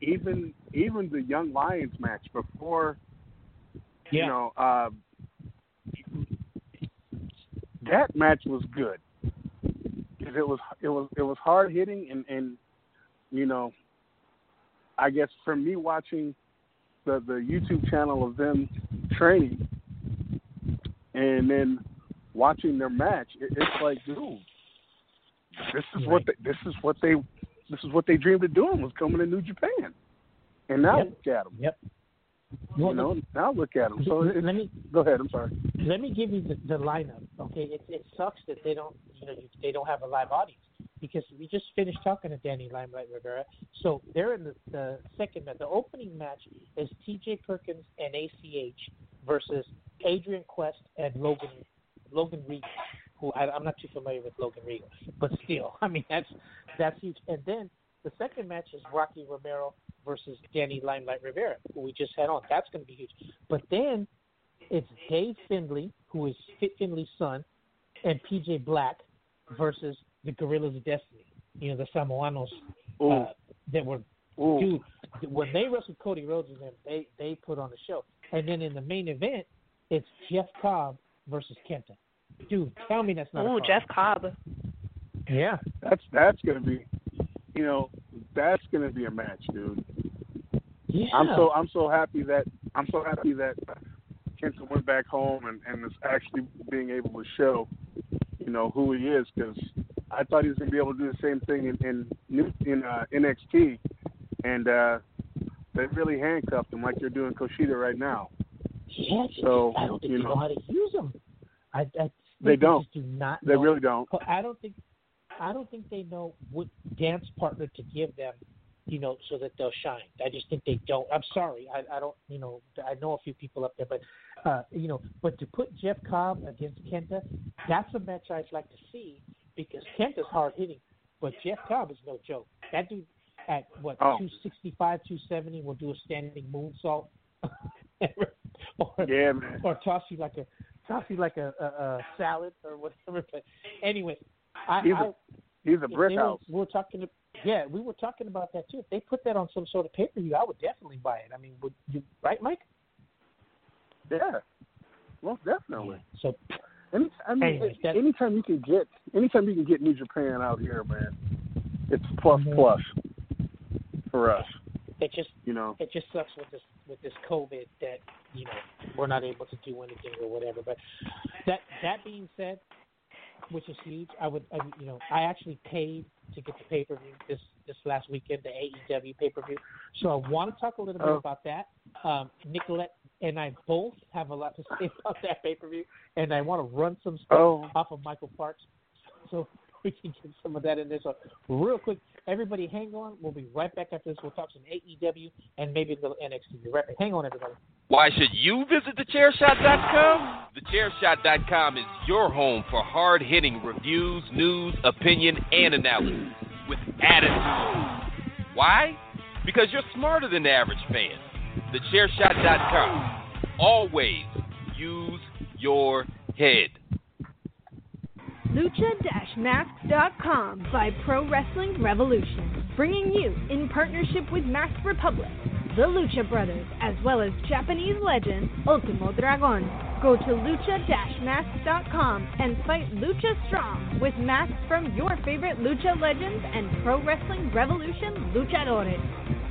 Even the Young Lions match before, that match was good because it was hard hitting and. I guess for me watching the YouTube channel of them training and then watching their match, it's like, dude, this is what they dreamed of doing was coming to New Japan, and now look at them. Yep. Now look at them. So go ahead. I'm sorry. Let me give you the lineup. Okay, it sucks that they don't have a live audience. Because we just finished talking to Danny Limelight Rivera. So they're in the second match. The opening match is T.J. Perkins and ACH versus Adrian Quest and Logan Regal, who I'm not too familiar with Logan Regal. But still, I mean, that's huge. And then the second match is Rocky Romero versus Danny Limelight Rivera, who we just had on. That's going to be huge. But then it's Dave Findlay, who is Fit Findlay's son, and P.J. Black versus the Gorillas of Destiny, the Samoanos that were, dude, when they wrestled Cody Rhodes and them, they put on the show. And then in the main event, it's Jeff Cobb versus Kenta. Dude, tell me that's not a problem. Jeff Cobb. Yeah. That's going to be, that's going to be a match, dude. Yeah. I'm so happy that Kenta went back home and is actually being able to show, who he is, because I thought he was going to be able to do the same thing in NXT, and they really handcuffed him like they're doing Kushida right now. Yeah, so I don't think they know how to use him. They don't. They really don't. I don't think they know what dance partner to give them, so that they'll shine. I just think they don't. I'm sorry, I don't. I know a few people up there, but but to put Jeff Cobb against Kenta, that's a match I'd like to see. Because Kenta's hard hitting, but Jeff Cobb is no joke. That dude at 265, 270 will do a standing moonsault, or toss you like a salad or whatever. But anyway, he's a brick house. We were talking about that too. If they put that on some sort of pay per view, I would definitely buy it. I mean, would you, right, Mike? Yeah, most definitely. Yeah. So. Anytime you can get New Japan out here, man, it's plus for us. It just sucks with this COVID that we're not able to do anything or whatever. But that being said, which is huge, I actually paid to get the pay per view this last weekend, the AEW pay per view. So I want to talk a little bit about that. Nicolette and I both have a lot to say about that pay per view, and I want to run some stuff off of Michael Parks. So we can get some of that in this one. Real quick, everybody hang on. We'll be right back after this. We'll talk some AEW and maybe a little NXT. Be right back. Hang on, everybody. Why should you visit TheChairShot.com? TheChairShot.com is your home for hard-hitting reviews, news, opinion, and analysis with attitude. Why? Because you're smarter than the average fan. TheChairShot.com. Always use your head. Lucha-Masks.com by Pro Wrestling Revolution, bringing you, in partnership with Masked Republic, the Lucha Brothers, as well as Japanese legend Ultimo Dragon. Go to Lucha-Masks.com and fight Lucha Strong with masks from your favorite Lucha legends and Pro Wrestling Revolution luchadores.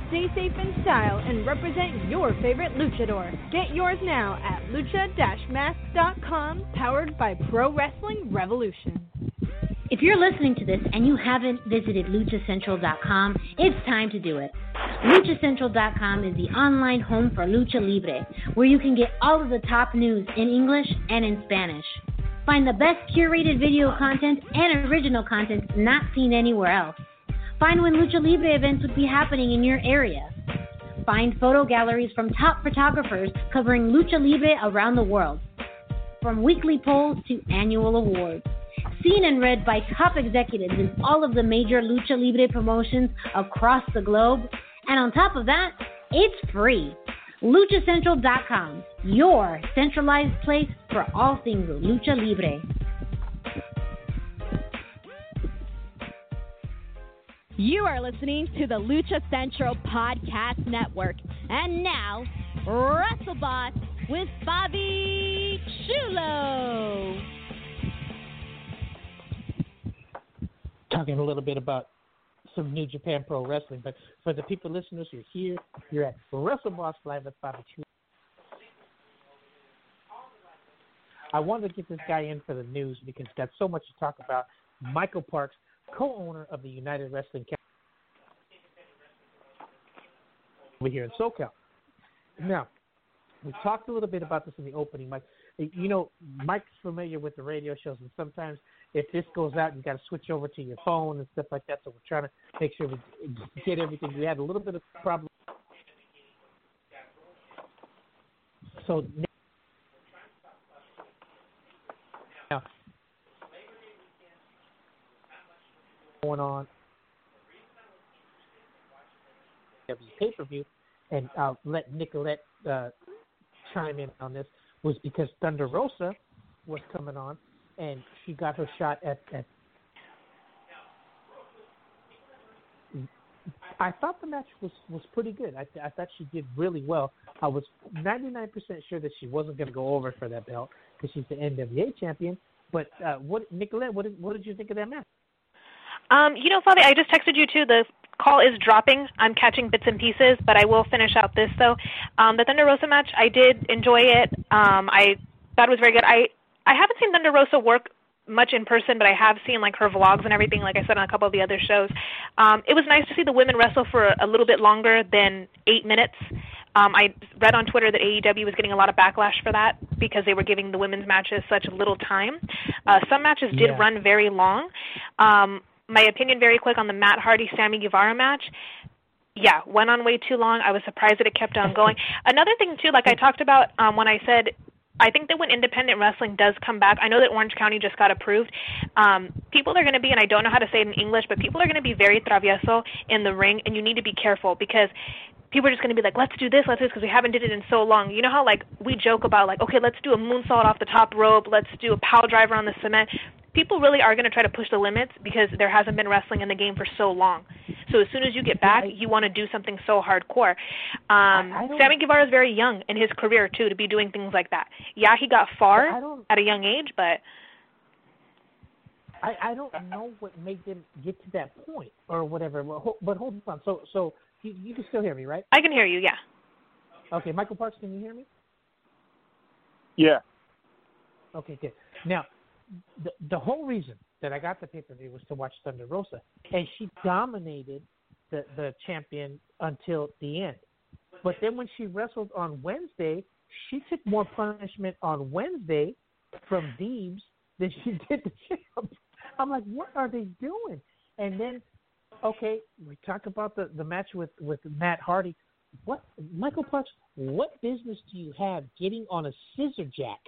Stay safe in style and represent your favorite luchador. Get yours now at lucha-masks.com, powered by Pro Wrestling Revolution. If you're listening to this and you haven't visited luchacentral.com, it's time to do it. LuchaCentral.com is the online home for Lucha Libre, where you can get all of the top news in English and in Spanish. Find the best curated video content and original content not seen anywhere else. Find when Lucha Libre events would be happening in your area. Find photo galleries from top photographers covering Lucha Libre around the world. From weekly polls to annual awards. Seen and read by top executives in all of the major Lucha Libre promotions across the globe. And on top of that, it's free. LuchaCentral.com, your centralized place for all things Lucha Libre. You are listening to the Lucha Central Podcast Network. And now, WrestleBoss with Bobby Chulo. Talking a little bit about some New Japan Pro Wrestling, but for the people listeners, you're here, you're at WrestleBoss Live with Bobby Chulo. I wanted to get this guy in for the news because he's got so much to talk about. Michael Parks, co-owner of the United Wrestling Council over here in SoCal. Now, we talked a little bit about this in the opening, Mike. You know, Mike's familiar with the radio shows, and sometimes if this goes out, you got to switch over to your phone and stuff like that, so we're trying to make sure we get everything. We had a little bit of problem. So now going on pay-per-view, and I'll let Nicolette chime in on this, was because Thunder Rosa was coming on, and she got her shot at I thought the match was pretty good. I thought she did really well. I was 99% sure that she wasn't going to go over for that belt because she's the NWA champion, but Nicolette, what did you think of that match? You know, Bobby, I just texted you, too. The call is dropping. I'm catching bits and pieces, but I will finish out this, though. The Thunder Rosa match, I did enjoy it. I thought it was very good. I haven't seen Thunder Rosa work much in person, but I have seen, like, her vlogs and everything, like I said, on a couple of the other shows. It was nice to see the women wrestle for a little bit longer than 8 minutes. I read on Twitter that AEW was getting a lot of backlash for that because they were giving the women's matches such little time. Some matches did run very long. My opinion very quick on the Matt Hardy-Sammy Guevara match, went on way too long. I was surprised that it kept on going. Another thing, too, like I talked about when I said, I think that when independent wrestling does come back, I know that Orange County just got approved. People are going to be, and I don't know how to say it in English, but people are going to be very travieso in the ring, and you need to be careful because people are just going to be like, let's do this, because we haven't did it in so long. You know how, like, we joke about, like, okay, let's do a moonsault off the top rope, let's do a pile driver on the cement. People really are going to try to push the limits because there hasn't been wrestling in the game for so long. So as soon as you get back, you want to do something so hardcore. Sammy Guevara is very young in his career, too, to be doing things like that. Yeah, he got far at a young age, but I don't know what made them get to that point or whatever. But hold on. So you can still hear me, right? I can hear you, yeah. Okay, Michael Parks, can you hear me? Yeah. Okay, good. Now, the whole reason that I got the pay-per-view was to watch Thunder Rosa, and she dominated the champion until the end. But then when she wrestled on Wednesday, she took more punishment on Wednesday from Deebs than she did the champ. I'm like, what are they doing? And then, okay, we talk about the match with Matt Hardy. What, Michael Parks, what business do you have getting on a scissor jack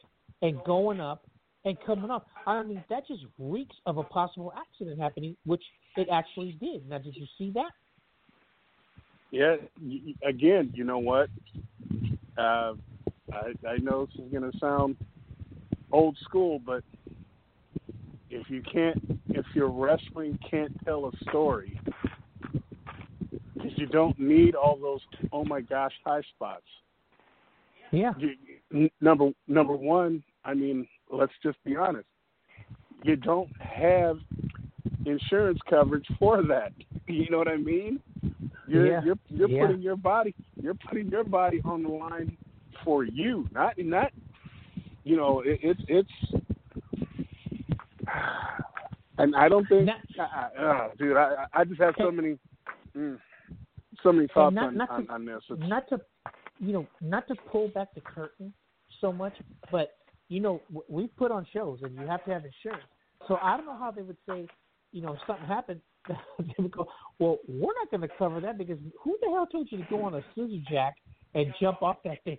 and going up and coming up? I mean, that just reeks of a possible accident happening, which it actually did. Now, did you see that? Yeah. Again, you know what? I know this is going to sound old school, but if your wrestling can't tell a story, because you don't need all those, oh my gosh, high spots. Yeah. Number one, I mean, let's just be honest. You don't have insurance coverage for that. You know what I mean? You're putting your body, on the line for you, not. You know, it's, and I don't think, dude. I just have so many thoughts on this. It's, not to pull back the curtain so much, but you know, we put on shows, and you have to have insurance. So I don't know how they would say, you know, if something happened, they would go, well, we're not going to cover that because who the hell told you to go on a scissor jack and jump off that thing?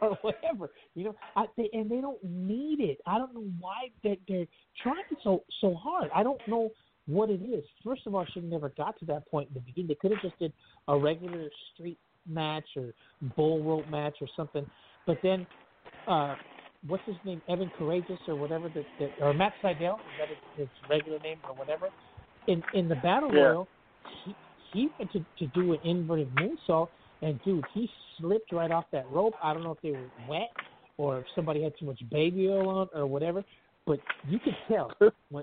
Or whatever, you know, and they don't need it. I don't know why they're trying so hard. I don't know what it is. First of all, should never got to that point in the beginning. They could have just did a regular street match or bull rope match or something. But then, what's his name, Evan Courageous or whatever, or Matt Seidel, is that his regular name or whatever? In the Battle Royal, he went to do an inverted moonsault. And, dude, he slipped right off that rope. I don't know if they were wet or if somebody had too much baby oil on or whatever. But you could tell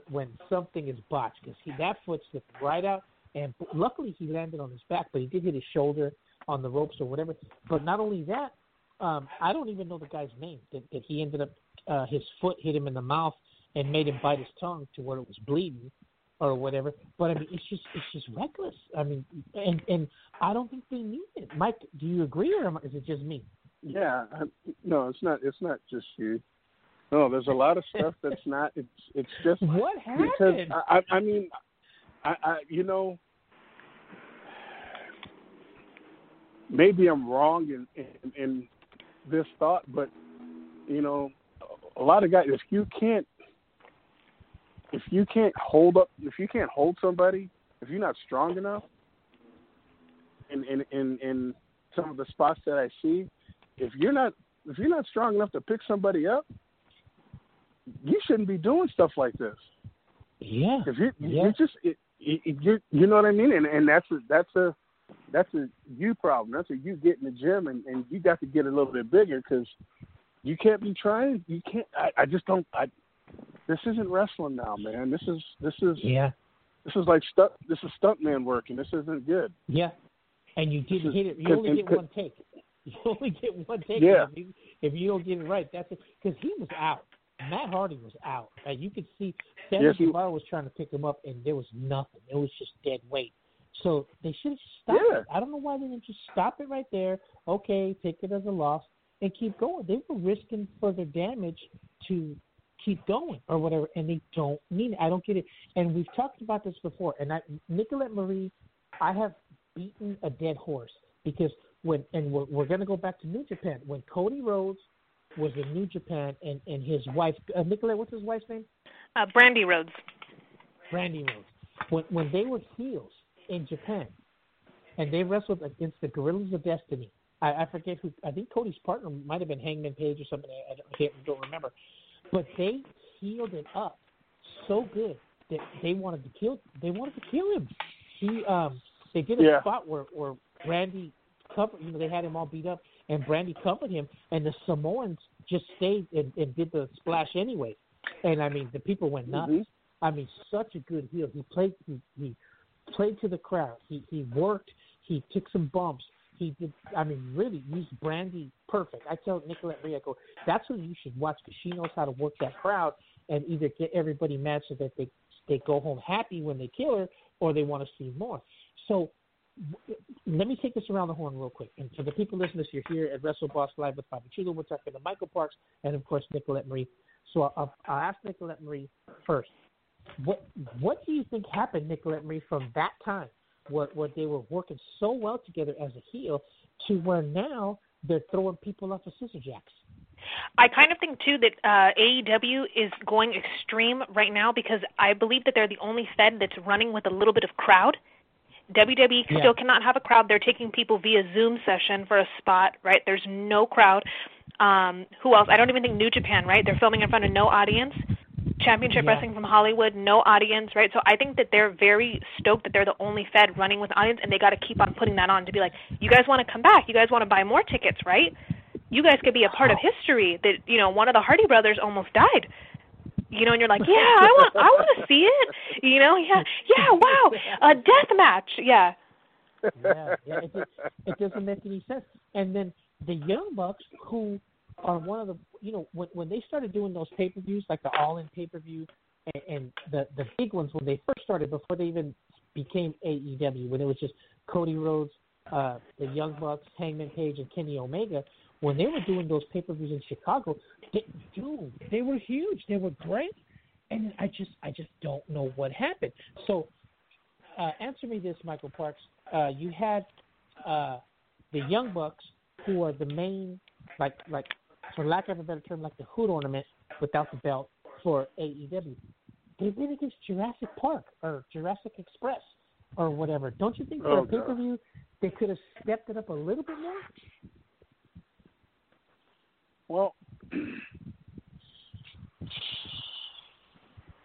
when something is botched because that foot slipped right out. And luckily he landed on his back, but he did hit his shoulder on the ropes or whatever. But not only that, I don't even know the guy's name, that he ended up his foot hit him in the mouth and made him bite his tongue to where it was bleeding. Or whatever, but I mean, it's just reckless. I mean, and I don't think they need it. Mike, do you agree, or is it just me? Yeah, no, it's not just you. No, there's a lot of stuff that's not. It's just what happened. Because I mean, I you know, maybe I'm wrong in this thought, but you know, a lot of guys, if you can't hold somebody, if you're not strong enough, in some of the spots that I see, if you're not strong enough to pick somebody up, you shouldn't be doing stuff like this. Yeah. If you know what I mean, and that's a you problem. That's a you get in the gym, and you got to get a little bit bigger because you can't be trying. You can't. I just don't. This isn't wrestling now, man. This is like stunt. This is stuntman work, and this isn't good. Yeah, and you didn't hit it. You only get one take. Yeah. If you don't get it right, that's it. Because he was out. Matt Hardy was out. You could see Dennis Guevara was trying to pick him up, and there was nothing. It was just dead weight. So they should have stopped it. I don't know why they didn't just stop it right there. Okay, take it as a loss and keep going. They were risking further damage to keep going or whatever, and they don't mean it. I don't get it. And we've talked about this before, and Nicolette Marie, I have beaten a dead horse because we're going to go back to New Japan. When Cody Rhodes was in New Japan and his wife, Nicolette, what's his wife's name? Brandy Rhodes. Brandy Rhodes. When they were heels in Japan and they wrestled against the Guerrillas of Destiny, I forget who, I think Cody's partner might have been Hangman Page or something. I don't remember. But they healed it up so good that they wanted to kill. They wanted to kill him. They did a spot where Brandy covered. You know, they had him all beat up, and Brandy covered him, and the Samoans just stayed and did the splash anyway. And I mean, the people went nuts. Mm-hmm. I mean, such a good heel. He played. He played to the crowd. He worked. He took some bumps. He did, I mean, really used Brandy perfect. I tell Nicolette Marie, I go, that's who you should watch because she knows how to work that crowd and either get everybody mad so that they go home happy when they kill her or they want to see more. So let me take this around the horn real quick. And for the people listening, you're here at WrestleBoss Live with Bobby Chulo. We're talking to Michael Parks and, of course, Nicolette Marie. So I'll ask Nicolette Marie first. What do you think happened, Nicolette Marie, from that time where they were working so well together as a heel to where now they're throwing people off of scissor jacks? I kind of think, too, that AEW is going extreme right now because I believe that they're the only fed that's running with a little bit of crowd. WWE still cannot have a crowd. They're taking people via Zoom session for a spot, right? There's no crowd. Who else? I don't even think New Japan, right? They're filming in front of no audience. Championship Wrestling from Hollywood, no audience, right? So I think that they're very stoked that they're the only fed running with audience, and they got to keep on putting that on to be like, you guys want to come back. You guys want to buy more tickets, right? You guys could be a part of history that, you know, one of the Hardy brothers almost died. You know, and you're like, yeah, I want to see it. You know, yeah, wow, a death match, Yeah, it doesn't make any sense. And then the Young Bucks, who are one of the, you know, when they started doing those pay-per-views, like the All-In pay-per-view and the big ones when they first started, before they even became AEW, when it was just Cody Rhodes, the Young Bucks, Hangman Page, and Kenny Omega. When they were doing those pay-per-views in Chicago, they were huge. They were great. And I just don't know what happened. So answer me this, Michael Parks. You had the Young Bucks, who are the main, like for lack of a better term, like the hood ornament without the belt for AEW. They did against Jurassic Park or Jurassic Express or whatever. Don't you think for a pay-per-view they could have stepped it up a little bit more? Well,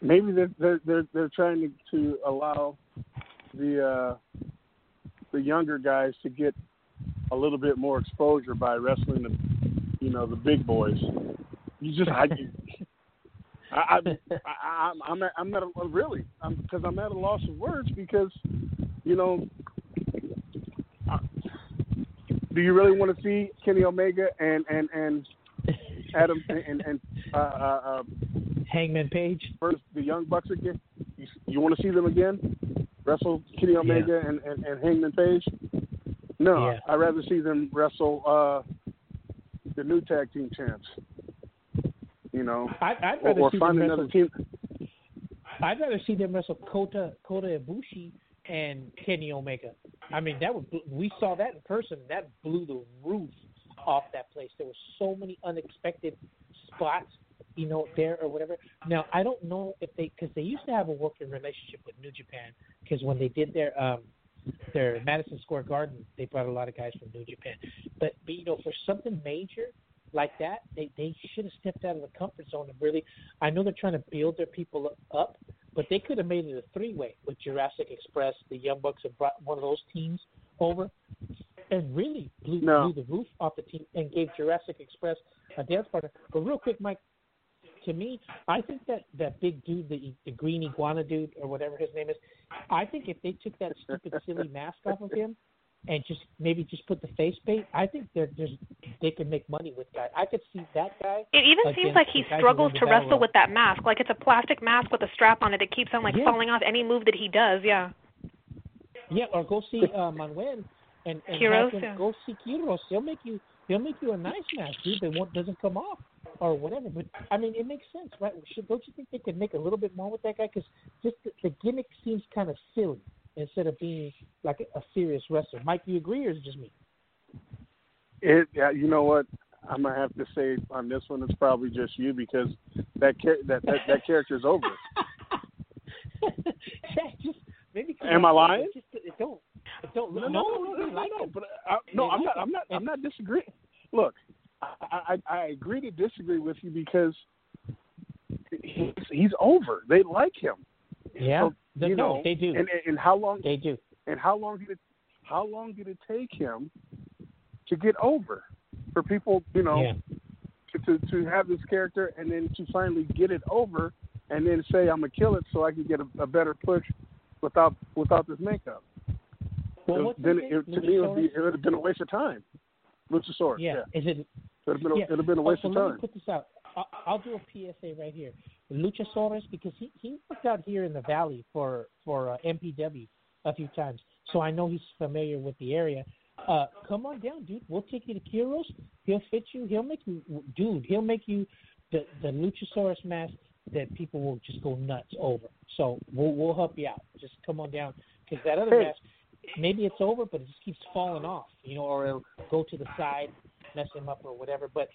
maybe they're trying to allow the younger guys to get a little bit more exposure by wrestling the big boys. I'm because I'm at a loss of words because do you really want to see Kenny Omega and Adam and Hangman Page first, the Young Bucks again? You want to see them again? Wrestle Kenny Omega and Hangman Page? No, I'd rather see them wrestle the new tag team champs. I'd rather see them wrestle another team. I'd rather see them wrestle Kota Ibushi and Kenny Omega. I mean, we saw that in person. That blew the roof off that place. There were so many unexpected spots, there or whatever. Now, I don't know if because they used to have a working relationship with New Japan, because when they did their Madison Square Garden, they brought a lot of guys from New Japan. But for something major like that, they should have stepped out of the comfort zone and really, I know they're trying to build their people up, but they could have made it a three-way with Jurassic Express, the Young Bucks, and brought one of those teams over and really blew the roof off the team and gave Jurassic Express a dance partner. But real quick, Mike, to me, I think that big dude, the green iguana dude or whatever his name is, I think if they took that stupid, silly mask off of him and just put the face paint, I think they can make money with that. I could see that guy. It even seems like he struggles to wrestle with that mask. Like it's a plastic mask with a strap on it that keeps on falling off any move that he does. Yeah. Yeah, or go see Manuel and Kiros, go see Kiros. They'll make you a nice mask, dude. That doesn't come off or whatever. But I mean, it makes sense, right? Don't you think they could make a little bit more with that guy? Because just the gimmick seems kind of silly, instead of being like a serious wrestler. Mike, do you agree, or is it just me? You know what? I'm going to have to say on this one, it's probably just you, because that character's over. Am I lying? It don't. No. I'm not disagreeing. Look, I agree to disagree with you because he's over. They like him. Yeah. So, they do. And how long? They do. And how long did it take him to get over, for people, to have this character and then to finally get it over and then say, I'm gonna kill it so I can get a better push without this makeup? Well, it would have been a waste of time. Luchasaurus. Yeah. It would have been a waste of time. Let me put this out. I'll do a PSA right here. Luchasaurus, because he worked out here in the Valley for MPW a few times, so I know he's familiar with the area. Come on down, dude. We'll take you to Kiros. He'll fit you. He'll make you the Luchasaurus mask. that people will just go nuts over. So we'll help you out. Just come on down, because that other match, maybe it's over, but it just keeps falling off, you know, or it'll go to the side, mess him up or whatever. But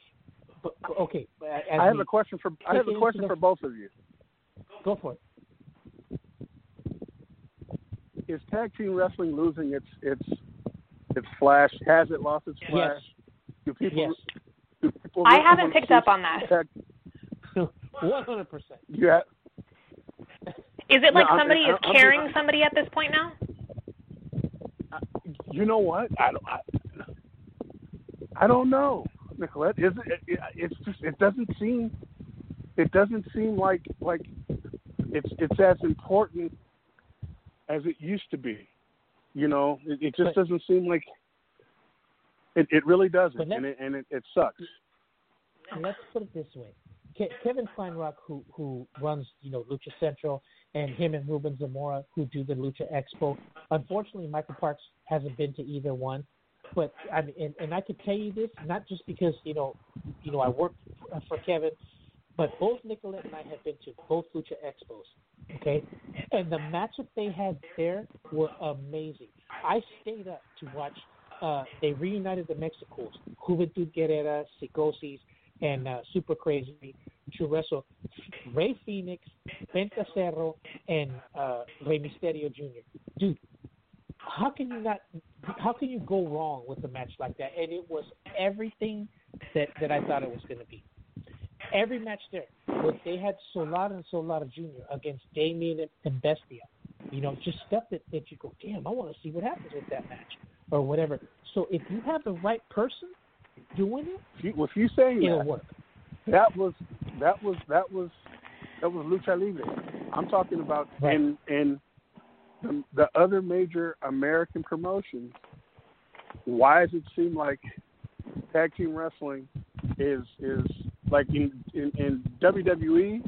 okay. I have a question for both of you. Go for it. Is tag team wrestling losing its flash? Has it lost its flash? Yes. Do people I haven't picked up on that. 100%. Yeah. Is it like somebody is carrying somebody at this point now? You know what? I don't know, Nicolette. It doesn't seem like it's as important as it used to be. You know, it just doesn't seem like it. It really doesn't, and it sucks. Let's put it this way. Kevin Kleinrock, who runs, you know, Lucha Central, and him and Ruben Zamora, who do the Lucha Expo. Unfortunately, Michael Parks hasn't been to either one. But I mean, and I could tell you this not just because you know I work for Kevin, but both Nicolette and I have been to both Lucha Expos. Okay, and the matchup they had there were amazing. I stayed up to watch. They reunited the Mexicos, Juventud Guerrera, Psicosis, and Super Crazy to wrestle Rey Fénix, Penta Cerro, and Rey Mysterio Jr. Dude, how can you go wrong with a match like that? And it was everything that I thought it was going to be. Every match there, but they had Solana and Solana Jr. against Damien and Bestia. You know, just stuff that you go, damn, I want to see what happens with that match or whatever. So if you have the right person doing it, well, if you say it'll work. That was Lucha Libre. I'm talking about right. in the other major American promotions. Why does it seem like tag team wrestling is like in WWE?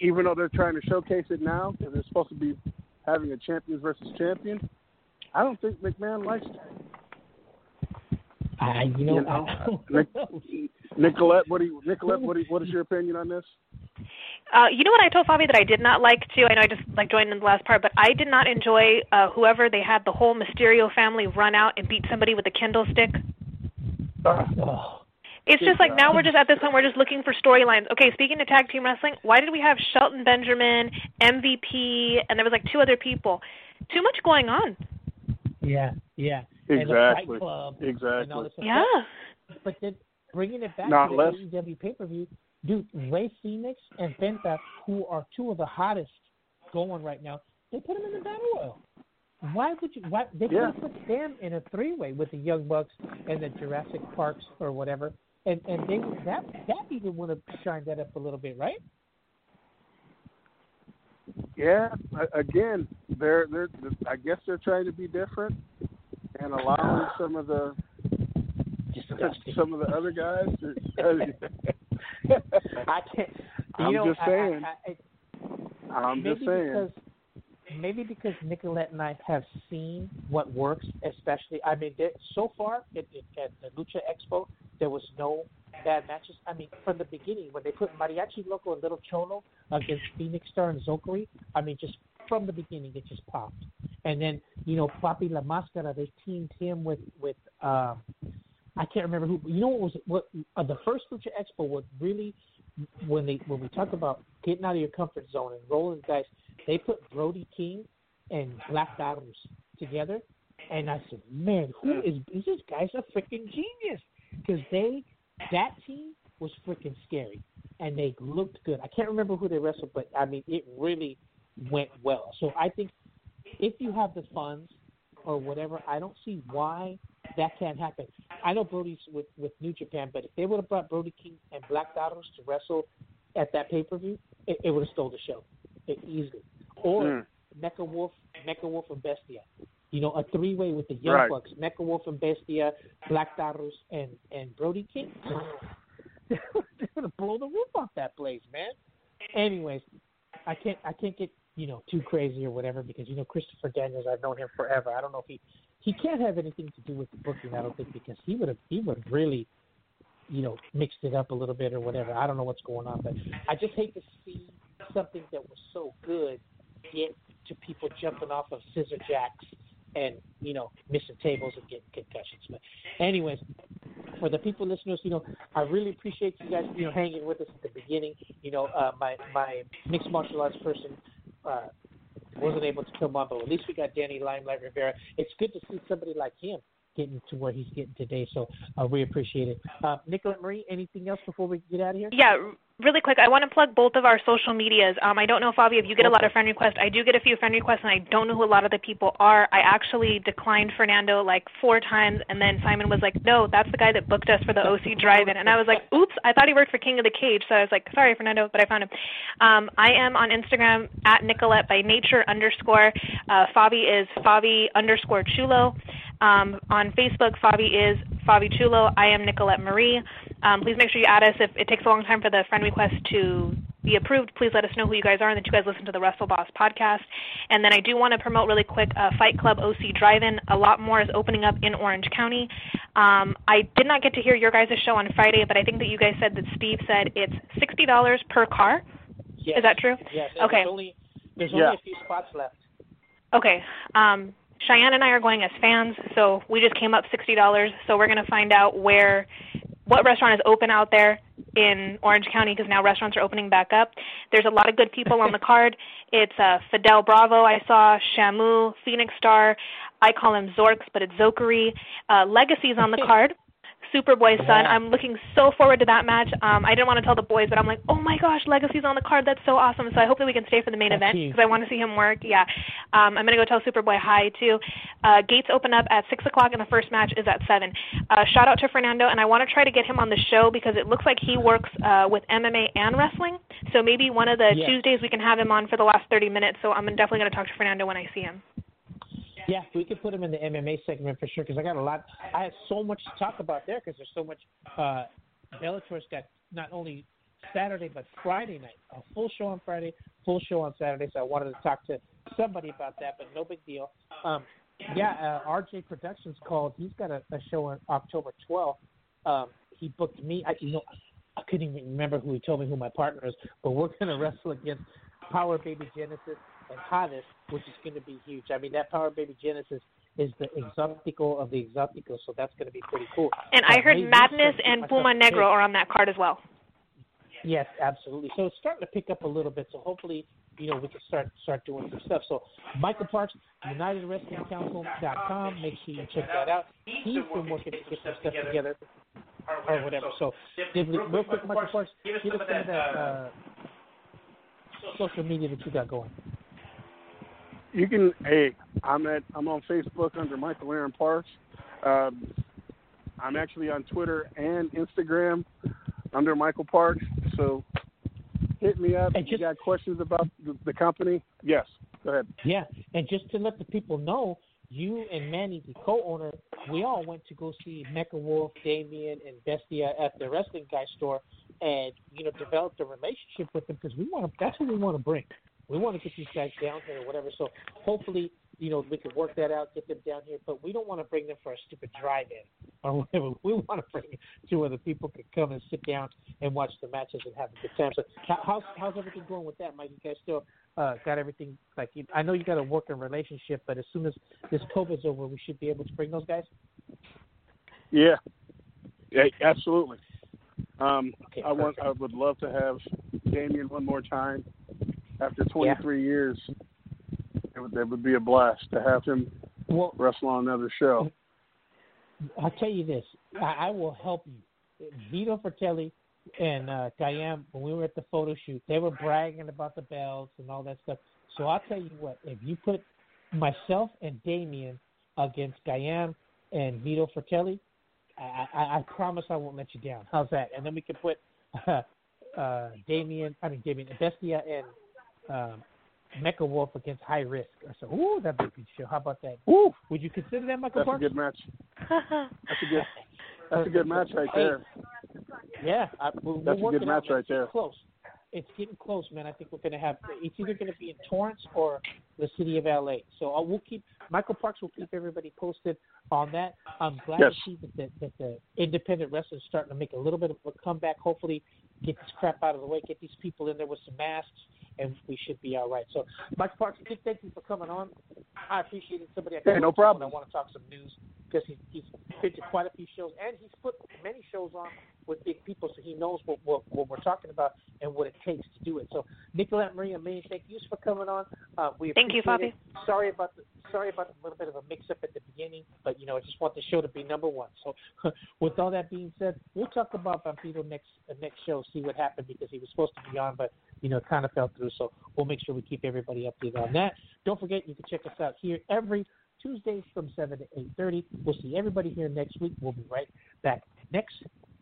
Even though they're trying to showcase it now, because they're supposed to be having a champions versus champion, I don't think McMahon likes that. Nicolette, what is your opinion on this? You know what I told Fabi that I did not like too? I know I just like joined in the last part, but I did not enjoy whoever they had the whole Mysterio family run out and beat somebody with a Kindle stick. It's just like now we're just at this point, we're just looking for storylines. Okay, speaking of tag team wrestling, why did we have Shelton Benjamin, MVP, and there was like two other people? Too much going on. Yeah. Exactly. Exactly. Yeah. But then bringing it back to the AEW pay-per-view, dude, Rey Fénix and Penta, who are two of the hottest going right now, they put them in the battle royal. Why would you? Why they could put them in a three-way with the Young Bucks and the Jurassic Parks or whatever, and they that even would have shined that up a little bit, right? Yeah. Again, they're. I guess they're trying to be different. And allowing some of the other guys to I can't. I'm just saying. Maybe because Nicolette and I have seen what works, especially. I mean, so far at the Lucha Expo, there was no bad matches. I mean, from the beginning when they put Mariachi Loco and Little Cholo against Fénix Star and Zocari, I mean, just from the beginning it just popped. And then, you know, Papi La Mascara, they teamed him with I can't remember who. You know what the first Lucha Expo was really, when we talk about getting out of your comfort zone and rolling the dice, they put Brody King and Black Daughters together. And I said, man, this guy's a freaking genius. Because that team was freaking scary. And they looked good. I can't remember who they wrestled, but, I mean, it really went well. So I think if you have the funds or whatever, I don't see why that can't happen. I know Brody's with New Japan, but if they would have brought Brody King and Black Daughters to wrestle at that pay-per-view, it would have stole the show easily. Or Mecha Wolf and Bestia. You know, a three-way with the Young Bucks, Mecha Wolf and Bestia, Black Daughters, and Brody King. They would have blown the roof off that place, man. Anyways, I can't get, you know, too crazy or whatever, because, you know, Christopher Daniels, I've known him forever. I don't know if he can't have anything to do with the booking, I don't think, because he would have really you know, mixed it up a little bit or whatever. I don't know what's going on, but I just hate to see something that was so good get to people jumping off of scissor jacks and, you know, missing tables and getting concussions. But anyways, for the people listeners, you know, I really appreciate you guys, you know, hanging with us at the beginning. You know, my mixed martial arts person wasn't able to come on, but at least we got Danny Limelight Rivera. It's good to see somebody like him getting to where he's getting today, so we appreciate it. Nicolette Marie, anything else before we get out of here? Yeah, really quick, I want to plug both of our social medias. I don't know, Fabi, if you get a lot of friend requests. I do get a few friend requests, and I don't know who a lot of the people are. I actually declined Fernando like 4 times, and then Simon was like, no, that's the guy that booked us for the OC Drive-In. And I was like, oops, I thought he worked for King of the Cage, so I was like, sorry, Fernando, but I found him. I am on Instagram at Nicolette by Nature _ Fabi is Fabi _Chulo. On Facebook, Fabi is Fabi Chulo. I am Nicolette Marie. Please make sure you add us. If it takes a long time for the friend request to be approved, please let us know who you guys are and that you guys listen to the WrestleBoss podcast. And then I do want to promote really quick Fight Club OC Drive-In. A lot more is opening up in Orange County. I did not get to hear your guys' show on Friday, but I think that you guys said that Steve said it's $60 per car. Yes. Is that true? Yes. Okay. There's only a few spots left. Okay. Cheyenne and I are going as fans, so we just came up $60, so we're going to find out what restaurant is open out there in Orange County, because now restaurants are opening back up. There's a lot of good people on the card. It's Fidel Bravo, I saw, Shamu, Phoenix Star. I call him Zorks, but it's Zokery. Legacy's on the card. Superboy's son. I'm looking so forward to that match. I didn't want to tell the boys, but I'm like, oh my gosh, Legacy's on the card. That's so awesome. So I hope that we can stay for the main event because I want to see him work. Yeah. I'm going to go tell Superboy hi too. Gates open up at 6 o'clock and the first match is at 7. Shout out to Fernando, and I want to try to get him on the show because it looks like he works with MMA and wrestling. So maybe one of the Tuesdays we can have him on for the last 30 minutes. So I'm definitely going to talk to Fernando when I see him. Yeah, we could put him in the MMA segment for sure because I have so much to talk about there because there's so much. Bellator's got not only Saturday but Friday night, a full show on Friday, full show on Saturday. So I wanted to talk to somebody about that, but no big deal. RJ Productions called. He's got a show on October 12th. He booked me. I couldn't even remember who he told me who my partner is, but we're gonna wrestle against Power Baby Genesis and Hades, which is going to be huge. I mean, that Power Baby Genesis is the exotico of the exotico, so that's going to be pretty cool. And I heard Madness and Puma Negro are on that card as well. Yes, absolutely. So it's starting to pick up a little bit, so hopefully, you know, we can start doing some stuff. So Michael Parks, UnitedWrestlingCouncil.com. Make sure you check that out. He's been working to get some stuff together or whatever. So real quick, Michael Parks, give us some of that social media that you got going. You can. Hey, I'm on Facebook under Michael Aaron Parks. I'm actually on Twitter and Instagram under Michael Parks. So hit me up if you got questions about the company. Yes, go ahead. Yeah, and just to let the people know, you and Manny, the co-owner, we all went to go see Mecha Wolf, Damien, and Bestia at the Wrestling Guy store, and you know, developed a relationship with them because we want to. That's what we want to bring. We want to get these guys down here or whatever. So hopefully, you know, we can work that out, get them down here. But we don't want to bring them for a stupid drive-in or whatever. We want to bring 2 other people can come and sit down and watch the matches and have a good time. So how's everything going with that, Mike? You guys still got everything? Like, I know you got a working relationship, but as soon as this COVID's over, we should be able to bring those guys? Yeah, absolutely. I would love to have Damien one more time. After 23 years, it would be a blast to have him wrestle on another show. I'll tell you this. I will help you. Vito Fratelli and Kayam, when we were at the photo shoot, they were bragging about the belts and all that stuff. So I'll tell you what. If you put myself and Damien against Kayam and Vito Fratelli, I promise I won't let you down. How's that? And then we can put Damien, Bestia and Mecha Wolf against High Risk. So, ooh, that'd be a good show. How about that? Ooh, would you consider that, Michael Parks? That's a good match right there. Yeah, that's a good match right there. It's getting close, man. I think we're going to have. It's either going to be in Torrance or the city of LA. So we'll keep Michael Parks will keep everybody posted on that. I'm glad to see that the independent wrestlers are starting to make a little bit of a comeback. Hopefully, get this crap out of the way, get these people in there with some masks, and we should be all right. So, Michael Parks, thank you for coming on. I appreciate it. No problem. I want to talk some news because he's been to quite a few shows, and he's put many shows on with big people, so he knows what we're talking about and what it takes to do it. So, Nicolette Marie, a million thank yous for coming on. Thank you, Bobby. Sorry about the little bit of a mix-up at the beginning, but, you know, I just want the show to be number one. So, with all that being said, we'll talk about Vampiro next show, see what happened, because he was supposed to be on, but, you know, it kind of fell through. So, we'll make sure we keep everybody updated on that. Don't forget, you can check us out here every Tuesdays from 7 to 8:30. We'll see everybody here next week. We'll be right back next